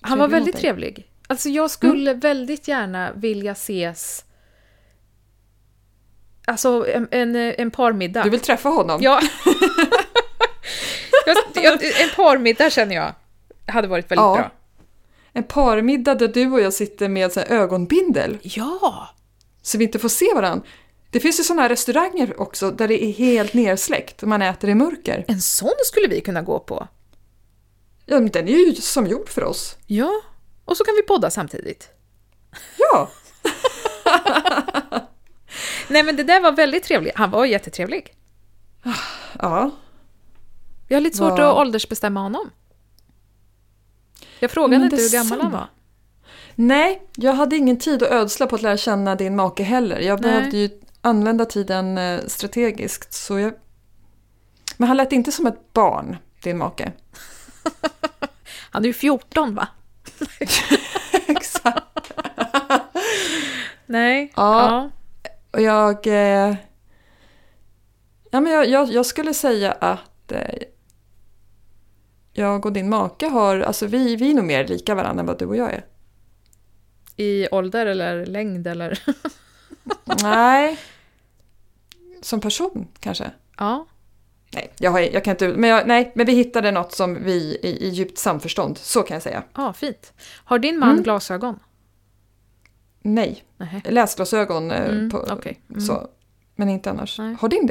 han var väldigt trevlig. Alltså, jag skulle väldigt gärna vilja ses... Alltså en parmiddag. Du vill träffa honom? Ja. En parmiddag känner jag hade varit väldigt bra. En parmiddag där du och jag sitter med så här ögonbindel. Ja. Så vi inte får se varandra. Det finns ju sådana här restauranger också där det är helt nersläckt och man äter i mörker. En sån skulle vi kunna gå på. Ja, men den är ju som gjord för oss. Ja, och så kan vi podda samtidigt. Ja. Nej, men det där var väldigt trevligt. Han var jättetrevlig. Ja. Jag har lite svårt att åldersbestämma honom. Jag frågade inte hur gammal han var. Nej, jag hade ingen tid att ödsla på att lära känna din make heller. Jag behövde ju använda tiden strategiskt. Så jag... Men han lät inte som ett barn, din make. Han är ju 14, va? Exakt. Nej. Ja. Och jag skulle säga att jag och din make har... Alltså vi är nog mer lika varandra än vad du och jag är. I ålder eller längd eller? Nej. Som person kanske. Ja. Nej, jag kan inte... Men vi hittade något som vi i djupt samförstånd. Så kan jag säga. Ja, fint. Har din man glasögon? Nej. Läsglasögon så, men inte annars. Nej. Har din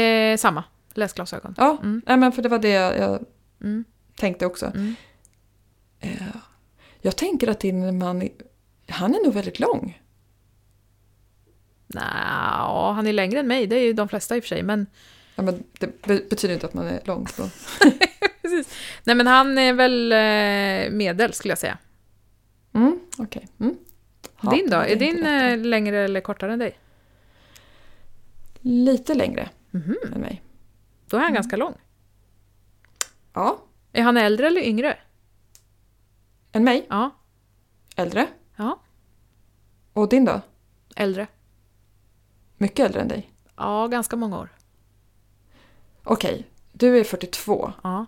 det? Samma. Läsglasögon. Ja, men för det var det jag tänkte också. Mm. Jag tänker att din man, han är nog väldigt lång. Nej, han är längre än mig. Det är ju de flesta i och för sig, men... Ja, men det betyder inte att man är lång. Precis. Nej, men han är väl medel, skulle jag säga. Mm, okej. Okay. Mm. Din då? Är din längre eller kortare än dig? Lite längre än mig. Då är han ganska lång. Ja. Är han äldre eller yngre? Än mig? Ja. Äldre? Ja. Och din då? Äldre. Mycket äldre än dig? Ja, ganska många år. Okej, du är 42. Ja.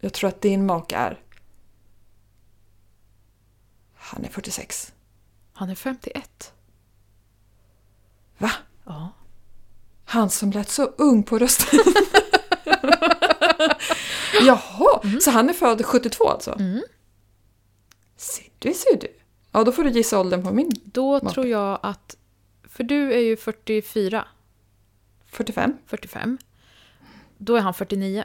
Jag tror att din make är... Han är 46. Han är 51. Va? Ja. Han som lät så ung på rösten. Jaha, så han är född 72 alltså? Mm. Ser du. Ja, då får du gissa åldern på min. Då make. Tror jag att... För du är ju 44. 45. Då är han 49.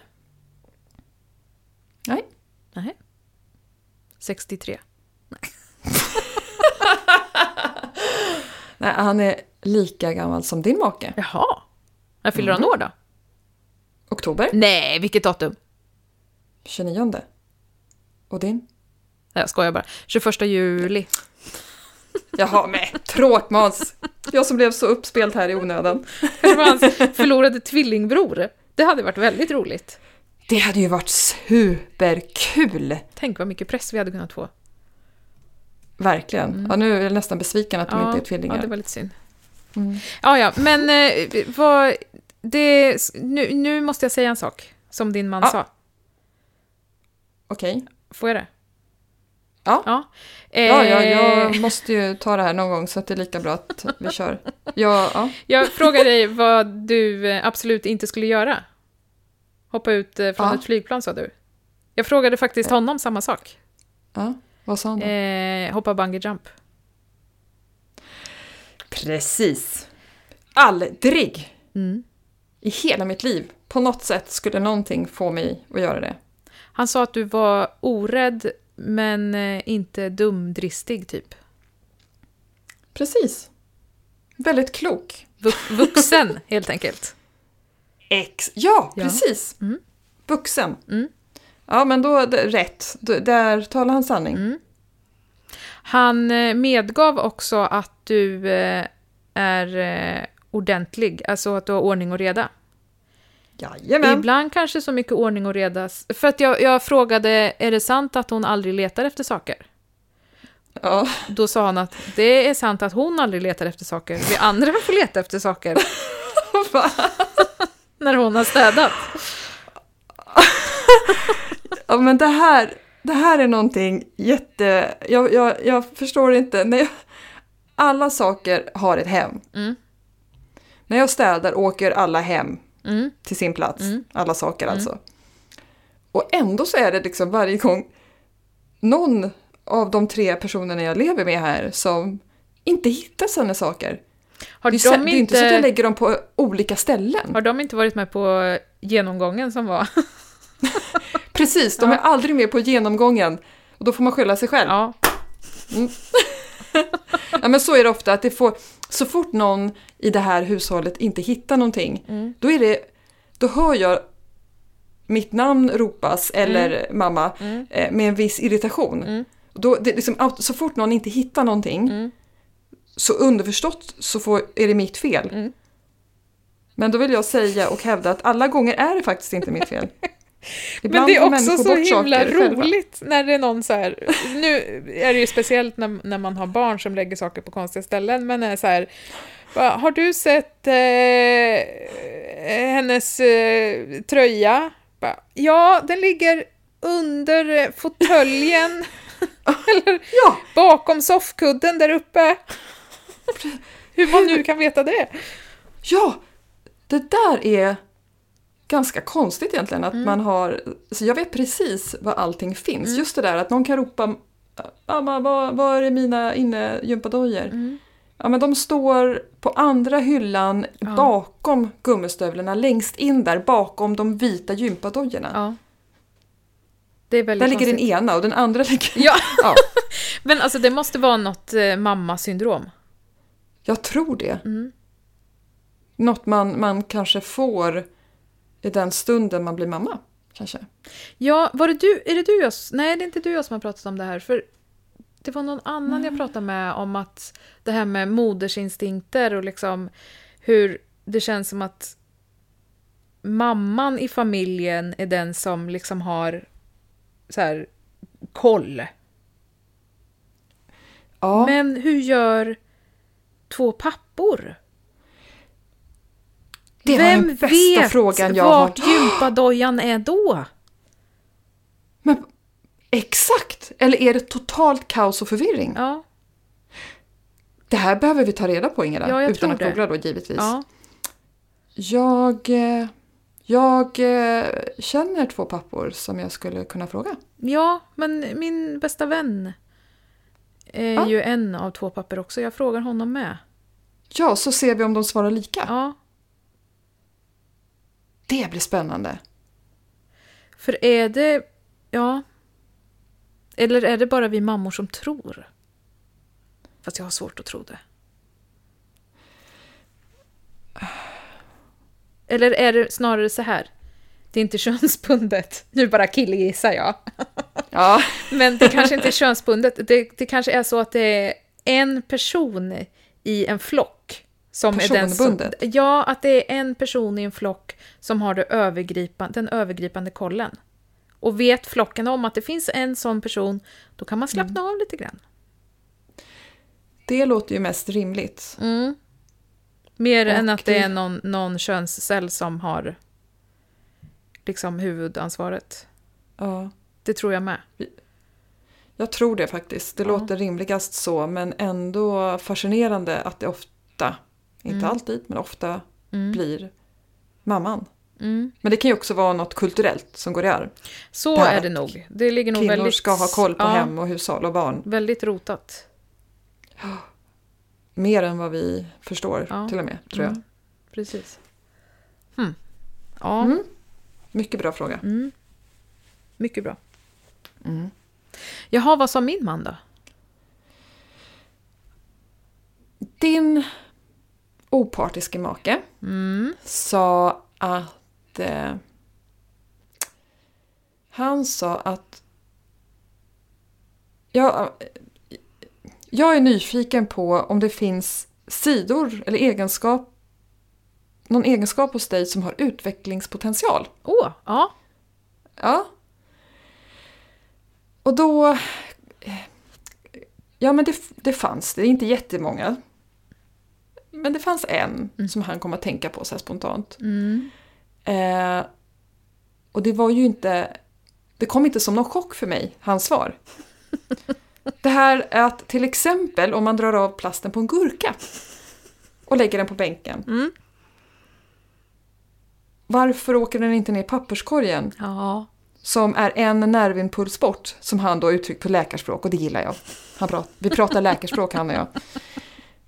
Nej. 63. Nej. Nej, han är lika gammal som din make. Jaha. När fyller han år då? Oktober. Nej, vilket datum? 29. Och din? Nej, jag skojar bara. 21 juli. Jaha, med tråkmåns. Jag som blev så uppspelt här i onödan. Det var hans förlorade tvillingbror. Det hade varit väldigt roligt. Det hade ju varit superkul. Tänk vad mycket press vi hade kunnat få. Verkligen. Ja, nu är jag nästan besviken att de inte är tvillingar. Ja, det var lite synd. Mm. Ja, men nu måste jag säga en sak som din man sa. Okej. Får jag det? Ja. Jag måste ju ta det här någon gång så att det är lika bra att vi kör. Jag frågar dig vad du absolut inte skulle göra. Hoppa ut från ett flygplan, sa du. Jag frågade faktiskt honom samma sak. Ja, vad sa han då? Hoppa bungee jump. Precis. Aldrig. I hela mitt liv. På något sätt skulle någonting få mig att göra det. Han sa att du var orädd men inte dumdristig typ. Precis. Väldigt klok. Vuxen helt enkelt. Ja, precis. Vuxen. Ja, men då rätt. Där talar han sanning. Han medgav också att du är ordentlig. Alltså att du har ordning och reda. Jajamän. Ibland kanske så mycket ordning och reda. För att jag frågade, är det sant att hon aldrig letar efter saker? Ja. Då sa han att det är sant att hon aldrig letar efter saker. Vi andra får leta efter saker. När hon har städat. Ja, men det här är någonting jätte... Jag förstår inte. Alla saker har ett hem. När jag städar åker alla hem. Till sin plats. Alla saker alltså. Och ändå så är det liksom varje gång någon av de tre personerna jag lever med här som inte hittar sådana saker. Det är inte så att jag lägger dem på olika ställen. Har de inte varit med på genomgången som var? Precis, de är aldrig med på genomgången. Och då får man skylla sig själv. Ja. Ja, men så är det ofta, att det får, så fort någon i det här hushållet inte hittar någonting, då är det, då hör jag mitt namn ropas eller mamma med en viss irritation. Då, det, liksom, så fort någon inte hittar någonting så underförstått så är det mitt fel. Men då vill jag säga och hävda att alla gånger är det faktiskt inte mitt fel. Men det är också så himla roligt när det är någon så här, nu är det ju speciellt när man har barn som lägger saker på konstiga ställen, men är så här, har du sett hennes tröja? Bara, ja, den ligger under fåtöljen eller bakom soffkudden där uppe. Hur man nu kan veta det. Ja, det där är ganska konstigt egentligen att man har, så jag vet precis var allting finns. Just det där att någon kan ropa, mamma, var är mina innegympadojor? Ja, men de står på andra hyllan bakom gummistövlarna, längst in där bakom de vita gympadojorna. Ja. Det är väldigt där konstigt. Ligger den ena och den andra ligger... Ja. Ja. Men alltså det måste vara något mammasyndrom. Jag tror det. Något man kanske får i den stunden man blir mamma, kanske. Ja, är det du? Nej, det är inte du och jag som har pratat om det här. För det var någon annan jag pratade med om att det här med modersinstinkter och liksom hur det känns som att mamman i familjen är den som liksom har så här koll. Ja. Men hur gör två pappor? Det var den bästa frågan jag har. Vem vet vart gympadojan är då? Men exakt! Eller är det totalt kaos och förvirring? Ja. Det här behöver vi ta reda på, Ingela. Ja, utan att googla då, givetvis. Ja. Jag känner två pappor som jag skulle kunna fråga. Ja, men min bästa vän är ju en av två pappor också. Jag frågar honom med. Ja, så ser vi om de svarar lika. Ja. Det blir spännande. För är det... Ja. Eller är det bara vi mammor som tror? Fast jag har svårt att tro det. Eller är det snarare så här? Det är inte könsbundet. Nu bara killgissar jag. Ja. Men det kanske inte är könsbundet. Det kanske är så att det är en person i en flock. Som är den som, ja, att det är en person i en flock som har den övergripande kollen. Och vet flocken om att det finns en sån person, då kan man slappna av lite grann. Det låter ju mest rimligt. Mer än att det är någon könscell som har liksom huvudansvaret. Ja. Det tror jag med. Jag tror det faktiskt. Det låter rimligast så, men ändå fascinerande att det ofta, inte alltid, men ofta blir mamman. Men det kan ju också vara något kulturellt som går i arv. Så är det nog. Det ligger nog kvinnor väldigt, ska ha koll på hem och hushåll och barn. Väldigt rotat. Mer än vad vi förstår till och med, tror jag. Precis. Ja. Mycket bra fråga. Mycket bra. Jaha, vad sa min man då? Din opartiske make sa att han sa att jag är nyfiken på om det finns sidor eller någon egenskap hos dig som har utvecklingspotential. Ja. Ja. Och då men det fanns, det är inte jättemånga. Men det fanns en som han kom att tänka på så här spontant. Och det var ju inte... Det kom inte som någon chock för mig, hans svar. Det här är att till exempel om man drar av plasten på en gurka och lägger den på bänken. Varför åker den inte ner i papperskorgen? Ja. Som är en nervimpuls bort, som han då uttryckt på läkarspråk. Och det gillar jag. Vi pratar läkarspråk, han och jag.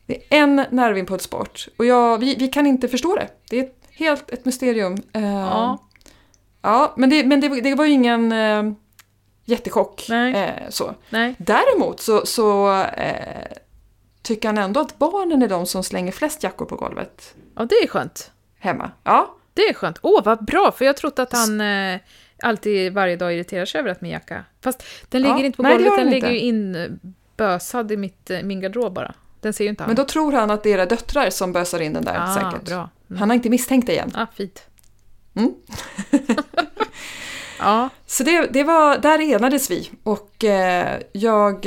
Det är en nervimpuls bort. Och vi kan inte förstå det. Det är helt ett mysterium. Ja, men det var ju ingen jättechock. Nej. Så. Nej. Däremot så tycker han ändå att barnen är de som slänger flest jackor på golvet. Ja, det är skönt. Hemma, ja. Det är skönt. Åh, vad bra, för jag trodde att han alltid varje dag irriterar sig över att min jacka. Fast den ligger inte på golvet, den ligger ju inbösad i min garderob bara. Den ser ju inte han. Men då tror han att det är era döttrar som bösar in den där, säkert. Bra. Mm. Han har inte misstänkt det igen. Ja, fint. Mm. Ja. Så det var, där enades vi. Och jag...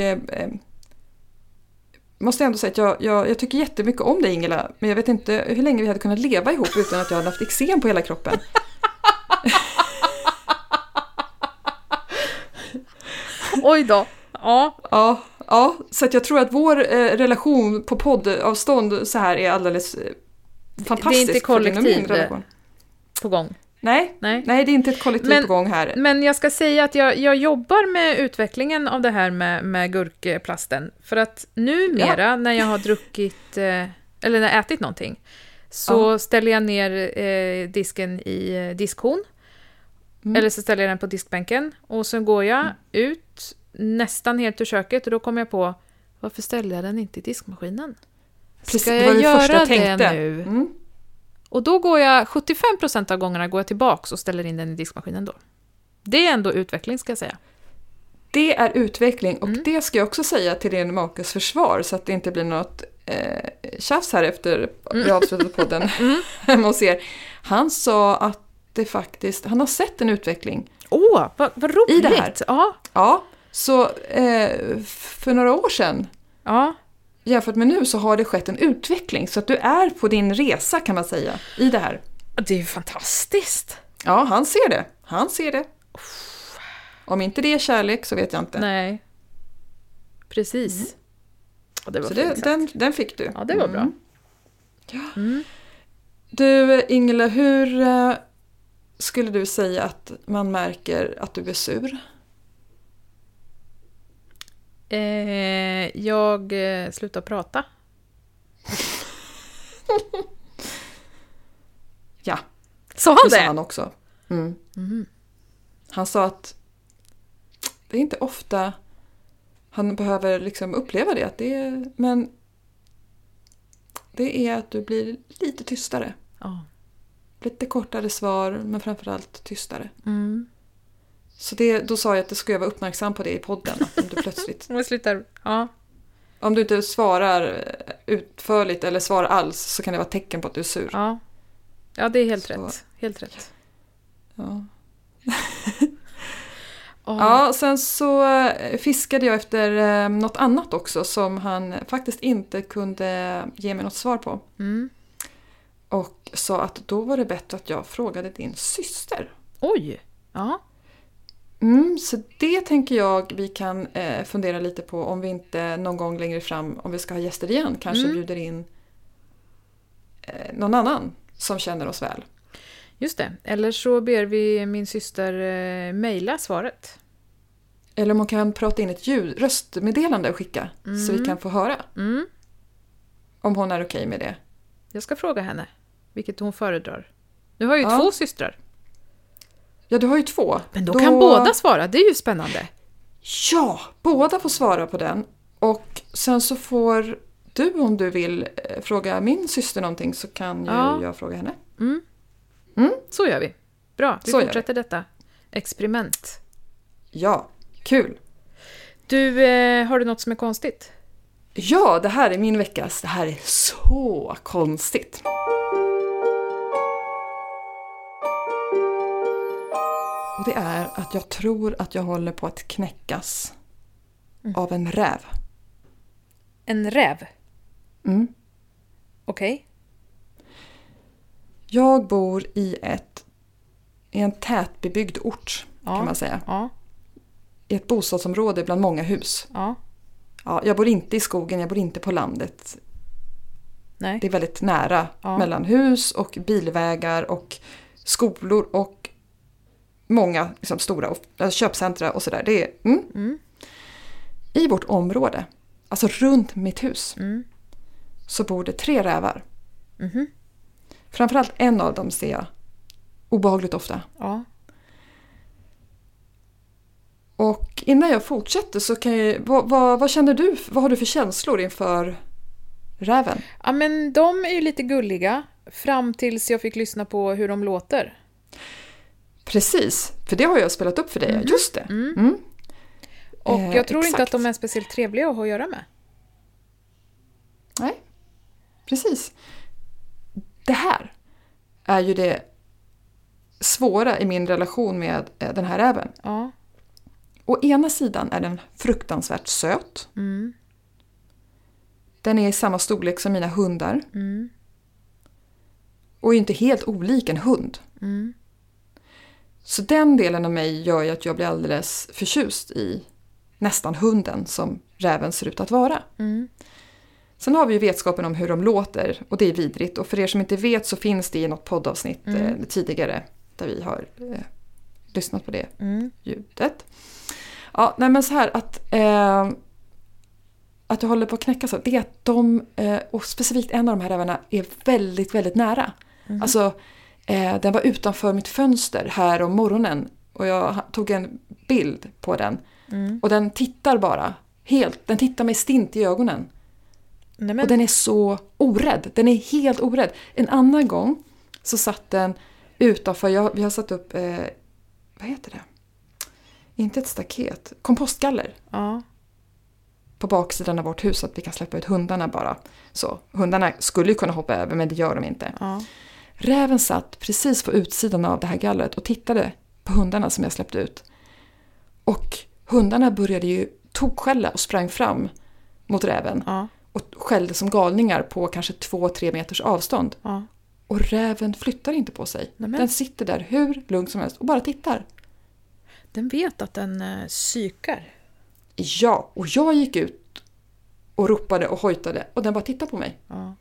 måste ändå säga att jag tycker jättemycket om dig, Ingela, men jag vet inte hur länge vi hade kunnat leva ihop utan att jag hade haft eksem på hela kroppen. Oj då. Ja, så att jag tror att vår relation på poddavstånd så här är alldeles fantastisk. Det är inte kollektiv på gång. Nej, det är inte ett kollektiv på gång här. Men jag ska säga att jag jobbar med utvecklingen av det här med gurkplasten. För att numera när jag har druckit, eller när jag ätit någonting, så ställer jag ner disken i diskhon. Mm. Eller så ställer jag den på diskbänken. Och så går jag ut nästan helt ur köket och då kommer jag på, varför ställer jag den inte i diskmaskinen? Precis, ska jag göra det nu? Mm. Och då går jag, 75% av gångerna går jag tillbaka och ställer in den i diskmaskinen då. Det är ändå utveckling, ska jag säga. Det är utveckling, och det ska jag också säga till din makes försvar, så att det inte blir något tjafs här efter jag avslutade podden hemma hos er. Han sa att det faktiskt, han har sett en utveckling. Åh, vad roligt! I det här. Ja, så för några år sedan... Ja. Jämfört med nu så har det skett en utveckling, så att du är på din resa, kan man säga, i det här. Det är ju fantastiskt. Ja, han ser det. Om inte det är kärlek så vet jag inte. Nej. Precis. Ja, det var så den fick du. Ja, det var bra. Ja. Mm. Du, Ingela, hur skulle du säga att man märker att du är sur? Jag slutar prata. Ja. Sa han det? Sa han också. Mm. Mm. Han sa att det är inte ofta han behöver liksom uppleva det, att det är, men det är att du blir lite tystare. Oh. Lite kortare svar, men framförallt tystare. Mm. Så då sa jag att du skulle vara uppmärksam på det i podden. Att om du plötsligt... Om du inte svarar utförligt eller svarar alls, så kan det vara tecken på att du är sur. Ja, det är helt rätt. Ja. Ja, sen så fiskade jag efter något annat också som han faktiskt inte kunde ge mig något svar på. Mm. Och sa att då var det bättre att jag frågade din syster. Oj, ja. Så det tänker jag vi kan fundera lite på, om vi inte någon gång längre fram, om vi ska ha gäster igen, kanske bjuder in någon annan som känner oss väl. Just det, eller så ber vi min syster mejla svaret. Eller om hon kan prata in ett röstmeddelande och skicka, så vi kan få höra. Om hon är okej med det. Jag ska fråga henne, vilket hon föredrar. Nu har jag ju två systrar. Ja, du har ju två. Men då kan båda svara, det är ju spännande. Ja, båda får svara på den. Och sen så får du, om du vill, fråga min syster någonting, så kan ju jag fråga henne. Så gör vi. Bra, vi fortsätter detta experiment. Ja, kul. Du, har du något som är konstigt? Ja, det här är min veckas. Det här är så konstigt. Och det är att jag tror att jag håller på att knäckas av en räv. En räv? Mm. Okej. Okay. Jag bor i en tätbebyggd ort, kan man säga. Ja. I ett bostadsområde bland många hus. Ja. Ja, jag bor inte i skogen, jag bor inte på landet. Nej. Det är väldigt nära mellan hus och bilvägar och skolor och många liksom stora köpcentra och sådär. Det är, I vårt område, alltså runt mitt hus, så bor det 3 rävar. Mm. Framförallt en av dem ser jag obehagligt ofta. Ja. Och innan jag fortsätter så kan jag... Vad känner du? Vad har du för känslor inför räven? Ja, men de är ju lite gulliga fram tills jag fick lyssna på hur de låter. Precis, för det har jag spelat upp för dig. Mm. Just det. Mm. Mm. Och jag tror inte att de är speciellt trevliga att ha att göra med. Nej, precis. Det här är ju det svåra i min relation med den här räven. Ja. Å ena sidan är den fruktansvärt söt. Mm. Den är i samma storlek som mina hundar. Mm. Och är inte helt olik en hund. Mm. Så den delen av mig gör ju att jag blir alldeles förtjust i nästan hunden som räven ser ut att vara. Mm. Sen har vi ju vetskapen om hur de låter, och det är vidrigt. Och för er som inte vet så finns det i något poddavsnitt tidigare där vi har lyssnat på det ljudet. Ja, nej men så här att jag håller på att knäcka så, det är att de, och specifikt en av de här rävarna, är väldigt, väldigt nära. Mm. Alltså, den var utanför mitt fönster här om morgonen och jag tog en bild på den. Mm. Och den tittar bara, den tittar mig stint i ögonen. Nämen. Och den är så orädd, den är helt orädd. En annan gång så satt den utanför, vi har satt upp, vad heter det? Inte ett staket, kompostgaller. Ja. På baksidan av vårt hus så att vi kan släppa ut hundarna bara. Så hundarna skulle ju kunna hoppa över, men det gör de inte. Ja. Räven satt precis på utsidan av det här gallret och tittade på hundarna som jag släppte ut. Och hundarna började ju tokskälla och sprang fram mot räven. Ja. Och skällde som galningar på kanske 2-3 meters avstånd. Ja. Och räven flyttar inte på sig. Nämen. Den sitter där hur lugnt som helst och bara tittar. Den vet att den psykar. Ja, och jag gick ut och ropade och hojtade och den bara tittade på mig. Ja.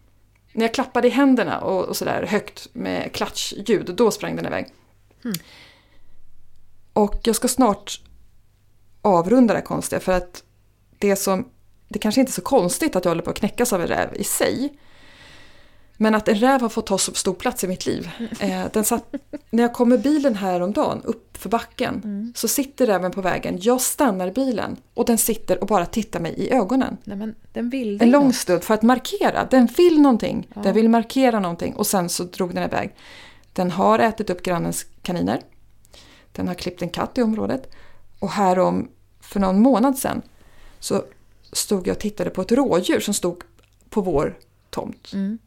När jag klappade i händerna och sådär högt med klatschljud, då sprang den iväg. Mm. Och jag ska snart avrunda det här konstiga, för att det kanske inte är så konstigt att jag håller på att knäckas av en räv i sig. Men att en räv har fått ta så stor plats i mitt liv. Den satt, när jag kom med bilen häromdagen upp för backen så sitter räven på vägen. Jag stannar bilen och den sitter och bara tittar mig i ögonen. Nej, men den vill en lång stund för att markera. Den vill någonting. Ja. Den vill markera någonting och sen så drog den iväg. Den har ätit upp grannens kaniner. Den har klippt en katt i området. Och härom för någon månad sedan så stod jag och tittade på ett rådjur som stod på vår tomt. Mm.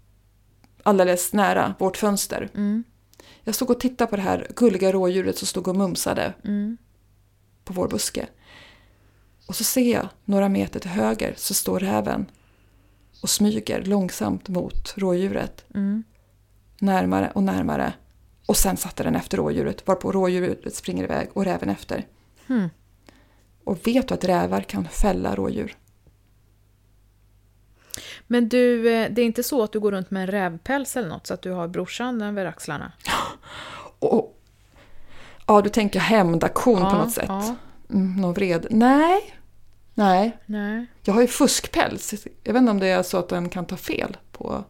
Alldeles nära vårt fönster. Mm. Jag stod och tittade på det här gulliga rådjuret som stod och mumsade på vår buske. Och så ser jag några meter till höger så står räven och smyger långsamt mot rådjuret. Mm. Närmare och närmare. Och sen satte den efter rådjuret, varpå rådjuret springer iväg och räven efter. Mm. Och vet du att rävar kan fälla rådjur? Men du, det är inte så att du går runt med en rävpäls eller något så att du har brorsan över axlarna? Oh. Ja, du tänker hämndaktion på något sätt. Ja. Någon vred. Nej. Jag har ju fuskpäls. Jag vet inte om det är så att den kan ta fel på.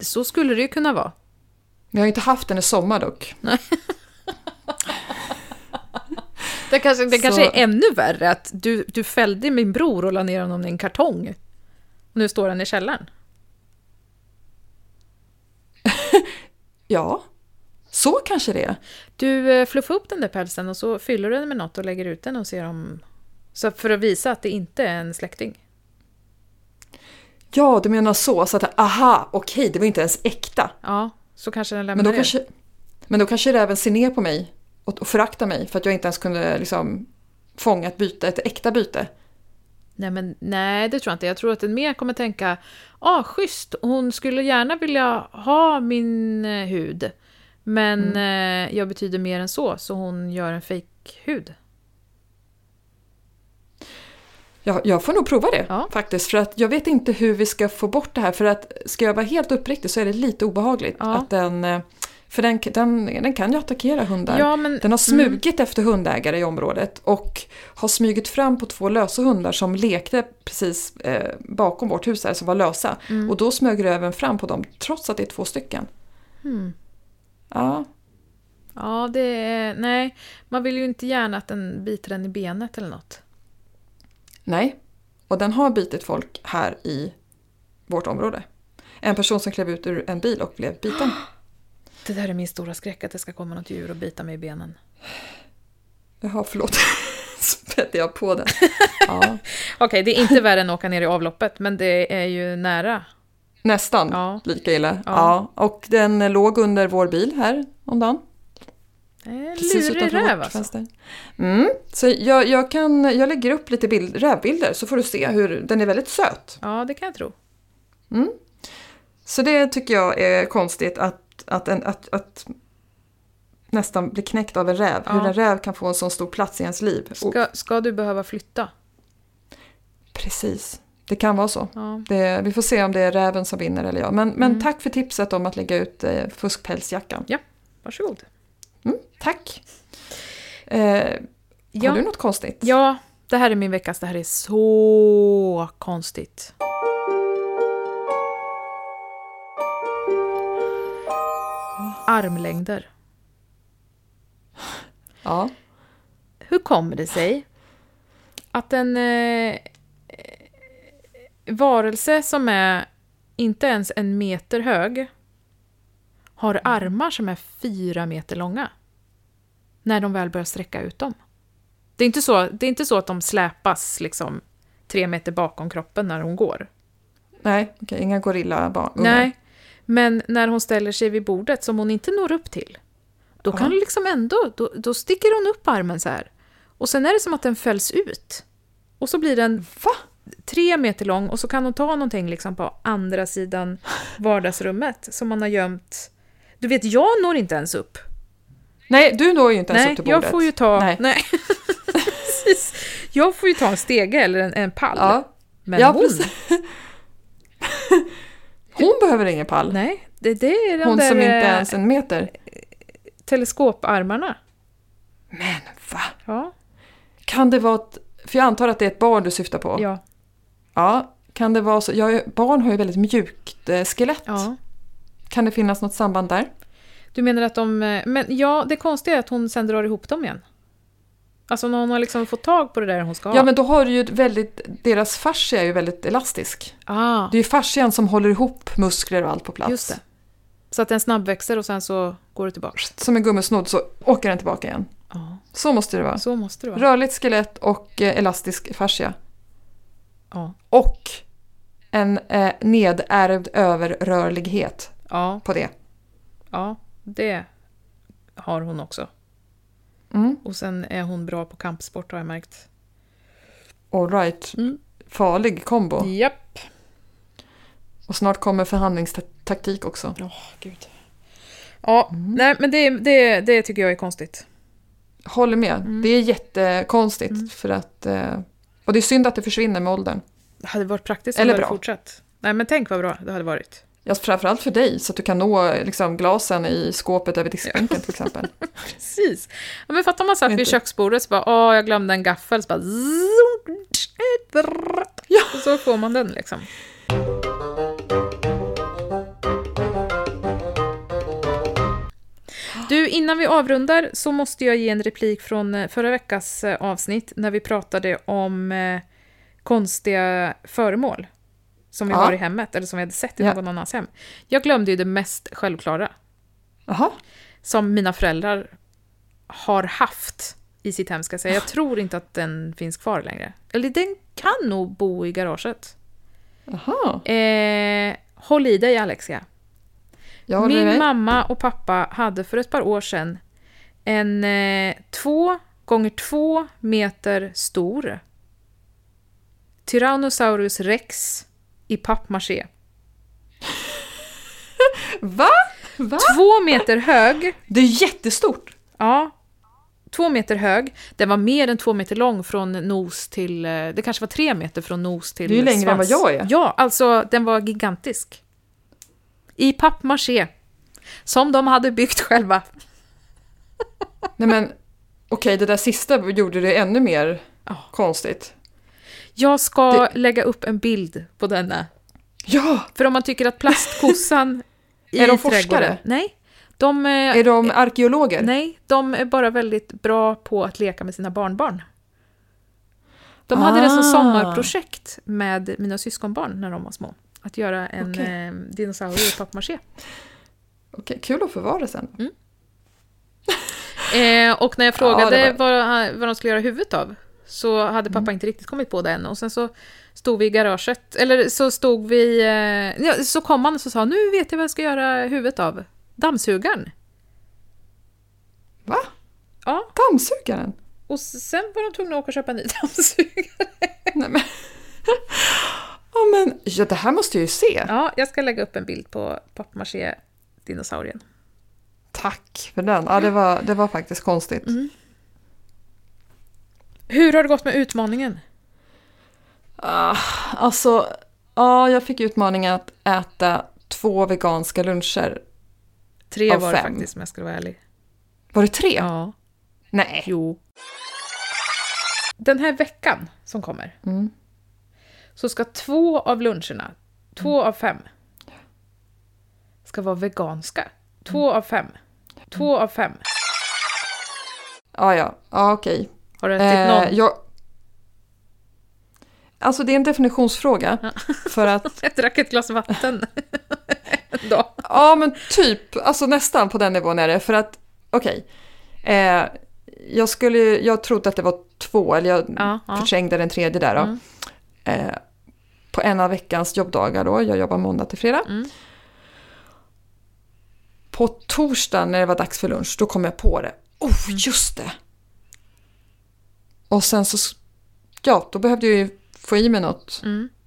Så skulle det ju kunna vara. Jag har inte haft den i sommar dock. Nej. Det kanske är ännu värre att du fällde min bror och la ner honom i en kartong. Och nu står han i källaren. Ja, så kanske det är. Du fluffar upp den där pälsen och så fyller du den med något och lägger ut den och ser om. Så för att visa att det inte är en släkting. Ja, du menar så att okej, det var inte ens äkta. Ja, så kanske den lämnar. Men då kanske det även ser ner på mig. Och förakta mig för att jag inte ens kunde liksom fånga ett äkta byte. Nej, det tror jag inte. Jag tror att den mer kommer tänka, schysst, hon skulle gärna vilja ha min hud. Men jag betyder mer än så hon gör en fejkhud. Jag får nog prova det faktiskt. För att jag vet inte hur vi ska få bort det här. För att ska jag vara helt uppriktig så är det lite obehagligt att den... För den kan ju attackera hundar. Ja, men, den har smugit efter hundägare i området. Och har smugit fram på 2 lösa hundar som lekte precis bakom vårt hus här som var lösa. Och då smög röven fram på dem trots att det är 2 stycken. Mm. Ja. Ja, nej. Man vill ju inte gärna att den biter den i benet eller något. Nej. Och den har bitit folk här i vårt område. En person som klev ut ur en bil och blev biten. Det där är min stora skräck, att det ska komma något djur och bita mig i benen. Jaha, förlåt. Spädde jag på det. Ja. Okej, det är inte värre än att åka ner i avloppet, men det är ju nära. Nästan lika illa. Ja. Och den låg under vår bil här om dagen. Precis utanför räv, vårt fönster. Så jag lägger upp lite rävbilder så får du se hur den är väldigt söt. Ja, det kan jag tro. Så det tycker jag är konstigt att nästan bli knäckt av en räv. Ja. Hur en räv kan få en sån stor plats i ens liv. Ska du behöva flytta? Precis. Det kan vara så. Ja. Vi får se om det är räven som vinner eller jag. Men tack för tipset om att lägga ut fuskpälsjackan. Ja, varsågod. Tack. Har du något konstigt? Ja, det här är min veckas. Det här är så konstigt. Armlängder. Ja. Hur kommer det sig att en varelse som är inte ens 1 meter hög har armar som är 4 meter långa när de väl börjar sträcka ut dem? Det är inte så att de släpas liksom 3 meter bakom kroppen när hon går. Nej, okej, inga gorilla barn. Nej, men när hon ställer sig vid bordet som hon inte når upp till, då kan hon liksom ändå, då sticker hon upp armen så här. Och sen är det som att den fälls ut. Och så blir den 3 meter lång och så kan hon ta någonting liksom på andra sidan vardagsrummet som man har gömt. Du vet, jag når inte ens upp. Nej, du når ju inte ens upp till bordet. Jag får ju ta en stege eller en pall. Ja. Men hon behöver ingen pall. Nej, det är hon där, som inte ens 1 meter. Teleskoparmarna. Men va? Ja. Kan det vara för jag antar att det är ett barn du syftar på. Ja. Ja, kan det vara så? Barn har ju väldigt mjukt skelett. Ja. Kan det finnas något samband där? Du menar att det konstiga är att hon sen drar ihop dem igen. Alltså när hon har liksom fått tag på det där hon ska ha. Ja, men då har du ju deras fascia är ju väldigt elastisk. Ah. Det är ju fascian som håller ihop muskler och allt på plats. Just det. Så att den snabbväxer och sen så går det tillbaka. Som en gummisnodd så åker den tillbaka igen. Ah. Så måste det vara. Rörligt skelett och elastisk fascia. Ah. Och en nedärvd överrörlighet på det. Ja, det har hon också. Och sen är hon bra på kampsport har jag märkt. All right. Farlig kombo. Japp. Och snart kommer förhandlingstaktik också. Åh, gud. Ja, nej, men det tycker jag är konstigt. Håller med. Det är jättekonstigt för att och det är synd att det försvinner med åldern. Det hade varit praktiskt om det fortsatt. Nej, men tänk vad bra det hade varit. Ja, framförallt för dig, så att du kan nå liksom, glasen i skåpet över diskbänken till exempel. Precis. Ja, men fattar man satt vid köksbordet så bara, jag glömde en gaffel. Så bara, och så får man den liksom. Du, innan vi avrundar så måste jag ge en replik från förra veckas avsnitt när vi pratade om konstiga föremål. Som vi har i hemmet, eller som vi hade sett i någon annans hem. Jag glömde ju det mest självklara. Aha. Som mina föräldrar har haft i sitt hem, ska jag säga. Jag tror inte att den finns kvar längre. Eller den kan nog bo i garaget. Aha. Håll i dig, Alexia. Min mamma och pappa hade för ett par år sedan en 2x2 meter stor Tyrannosaurus rex i pappmaché. Va? 2 meter hög. Det är jättestort. Ja, 2 meter hög. Den var mer än 2 meter lång från nos till... Det kanske var 3 meter från nos till svans. Det är längre än vad jag är. Ja, alltså den var gigantisk. I pappmaché. Som de hade byggt själva. Nej men, okej, det där sista gjorde det ännu mer konstigt. Jag ska lägga upp en bild på denna. Ja! För om man tycker att plastkossan i trädgården... Är de forskare? Nej. Är de arkeologer? Nej, de är bara väldigt bra på att leka med sina barnbarn. De hade det som sommarprojekt med mina syskonbarn när de var små. att göra en dinosaurie i pappmaché. Okej, kul att förvara sen. Mm. Och när jag frågade vad de skulle göra huvudet av, så hade pappa inte riktigt kommit på det än. Och sen så stod vi i garaget, eller så stod vi, så kom han och så sa, nu vet jag vad jag ska göra huvudet av. Dammsugaren. Va? Ja. Dammsugaren? Och sen var de tvungna att åka och köpa en ny dammsugare. Nej men... Ja, men ja, det här måste jag ju se. Ja, jag ska lägga upp en bild på pappmaché-dinosaurien. Tack för den. Ja, det var faktiskt konstigt. Mm. Hur har det gått med utmaningen? Jag fick utmaningen att äta 2 veganska luncher. 3 var 5. Det faktiskt, om jag ska vara ärlig. Var det 3? Ja. Nej. Jo. Den här veckan som kommer så ska 2 av luncherna, 2 av 5, ska vara veganska. 2 av 5. 2 av 5. Ja, okej. Har du ätit någon? Alltså det är en definitionsfråga. Ja. För att... Jag drack ett glas vatten. Då. Ja, men typ. Alltså nästan på den nivån är det. För att, okej. Jag trodde att det var 2. Eller jag förträngde den tredje där då. Mm. På en av veckans jobbdagar då. Jag jobbar måndag till fredag. Mm. På torsdag när det var dags för lunch, då kom jag på det. Just det! Och sen så... Ja, då behövde jag ju få i mig något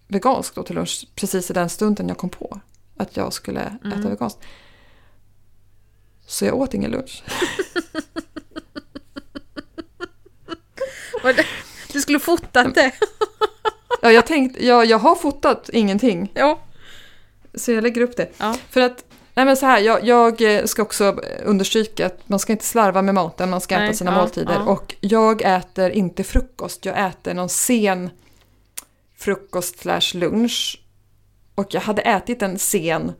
veganskt då till lunch. Precis i den stunden jag kom på att jag skulle äta veganskt. Så jag åt ingen lunch. Du skulle fotat det. Ja, jag tänkte... Jag har fotat ingenting. Ja. Så jag lägger upp det. Ja. För att... Nej, men så här, jag ska också understryka att man ska inte slarva med maten, man ska äta sina måltider. Ja. Och jag äter inte frukost, jag äter någon sen frukost/lunch. Och jag hade ätit en sen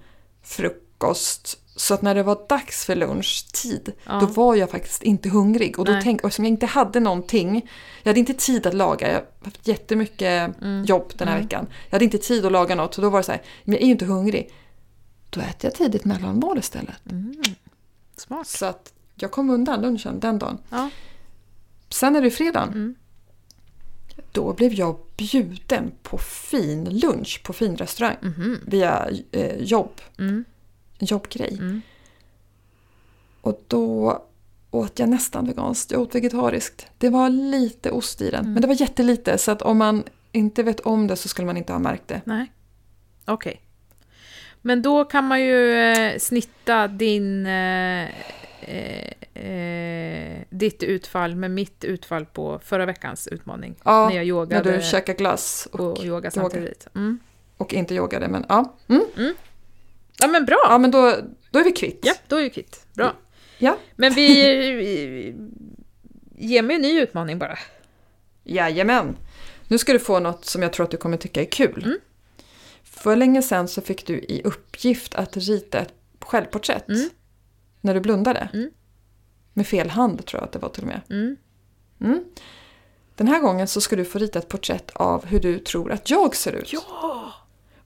frukost, så att när det var dags för lunchtid, då var jag faktiskt inte hungrig. Och då tänkte jag, som jag inte hade någonting, jag hade inte tid att laga, jag har haft jättemycket jobb den här veckan. Jag hade inte tid att laga något, och då var det så här, men jag är ju inte hungrig. Då äter jag tidigt mellanmål istället. Mm. Smart. Så att jag kom undan lunchen den dagen. Ja. Sen är det fredagen. Mm. Då blev jag bjuden på fin lunch på fin restaurang. Via jobb. En jobbgrej. Och då åt jag nästan veganskt. Jag åt vegetariskt. Det var lite ost i den. Men det var jättelite. Så att om man inte vet om det så skulle man inte ha märkt det. Nej. Okej. Men då kan man ju snitta ditt utfall med mitt utfall på förra veckans utmaning. Ja, när jag yogade, när du käkade glass och yoga samtidigt. Mm. Och inte yogade, men ja. Mm. Mm. Ja, men bra. Ja, men då är vi kvitt. Ja, då är vi kvitt. Bra. Ja. Men vi ger mig en ny utmaning bara. Jajamän. Nu ska du få något som jag tror att du kommer tycka är kul. Mm. För länge sedan så fick du i uppgift att rita ett självporträtt när du blundade. Mm. Med fel hand tror jag att det var till och med. Mm. Mm. Den här gången så ska du få rita ett porträtt av hur du tror att jag ser ut. Ja!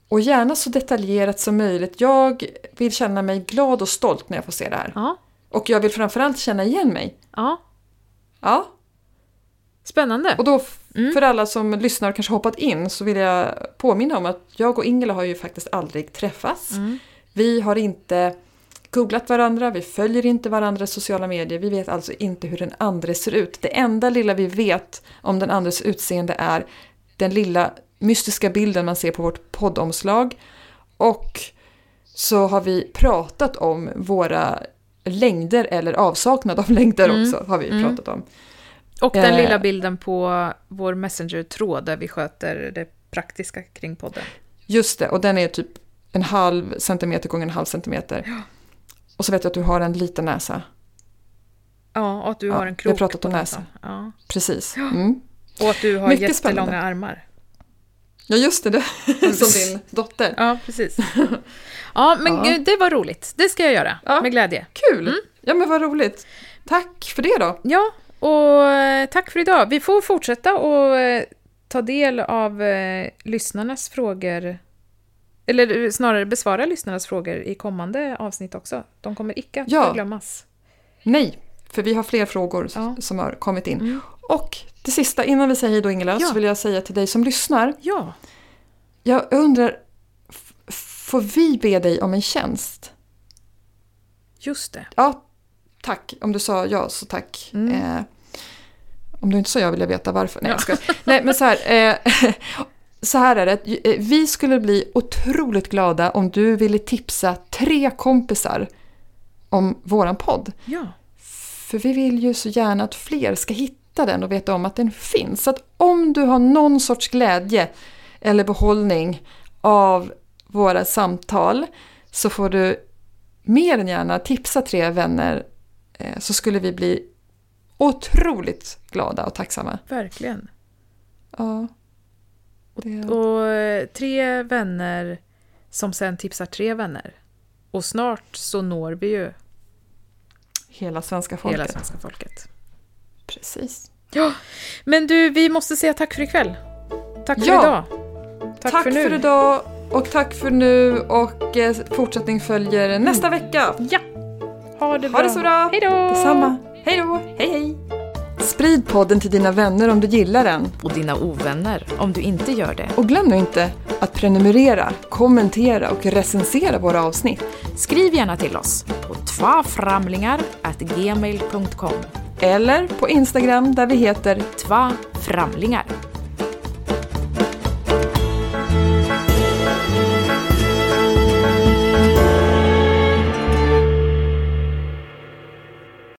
Och gärna så detaljerat som möjligt. Jag vill känna mig glad och stolt när jag får se det här. Ja. Och jag vill framförallt känna igen mig. Ja. Ja. Spännande. Och då för alla som lyssnar och kanske hoppat in, så vill jag påminna om att jag och Ingela har ju faktiskt aldrig träffats. Vi har inte googlat varandra, vi följer inte varandras sociala medier. Vi vet alltså inte hur den andra ser ut. Det enda lilla vi vet om den andres utseende är den lilla mystiska bilden man ser på vårt poddomslag. Och så har vi pratat om våra längder, eller avsaknad av längder också har vi pratat om. Och den lilla bilden på vår Messenger-tråd där vi sköter det praktiska kring podden. Just det, och den är typ 1,5 centimeter gånger 1,5 centimeter. Ja. Och så vet jag att du har en liten näsa. Ja, och att du har en krok. Vi har pratat om näsa. Ja. Precis. Ja. Mm. Och att du har mycket jättelånga spännande. Armar. Ja, just det. Som din dotter. Ja, precis. Ja, men det var roligt. Det ska jag göra med glädje. Kul! Mm. Ja, men vad roligt. Tack för det då. Ja. Och tack för idag. Vi får fortsätta och ta del av lyssnarnas frågor Eller snarare besvara lyssnarnas frågor i kommande avsnitt också. De kommer icke att glömmas. Nej, för vi har fler frågor som har kommit in. Mm. Och det sista, innan vi säger hej då Ingela, så vill jag säga till dig som lyssnar. Ja. Jag undrar, får vi be dig om en tjänst? Just det. Ja, tack. Om du sa ja, så tack. Mm. Om du inte sa ja vill jag veta varför. Nej, Nej men så här... Så här är det, vi skulle bli otroligt glada om du ville tipsa 3 kompisar om våran podd. Ja. För vi vill ju så gärna att fler ska hitta den och veta om att den finns. Så att om du har någon sorts glädje eller behållning av våra samtal så får du mer än gärna tipsa 3 vänner, så skulle vi bli otroligt glada och tacksamma. Verkligen. Ja. Och 3 vänner som sen tipsar 3 vänner. Och snart så når vi ju hela svenska folket. Hela svenska folket. Precis. Ja, men du, vi måste säga tack för ikväll. Tack för idag. Tack för idag och tack för nu. Och fortsättning följer nästa vecka. Ja, ha det så bra. Hej då. Detsamma. Hej då. Hej hej. Sprid podden till dina vänner om du gillar den. Och dina ovänner om du inte gör det. Och glöm nu inte att prenumerera, kommentera och recensera våra avsnitt. Skriv gärna till oss på tvaframlingar@gmail.com eller på Instagram där vi heter tvaframlingar.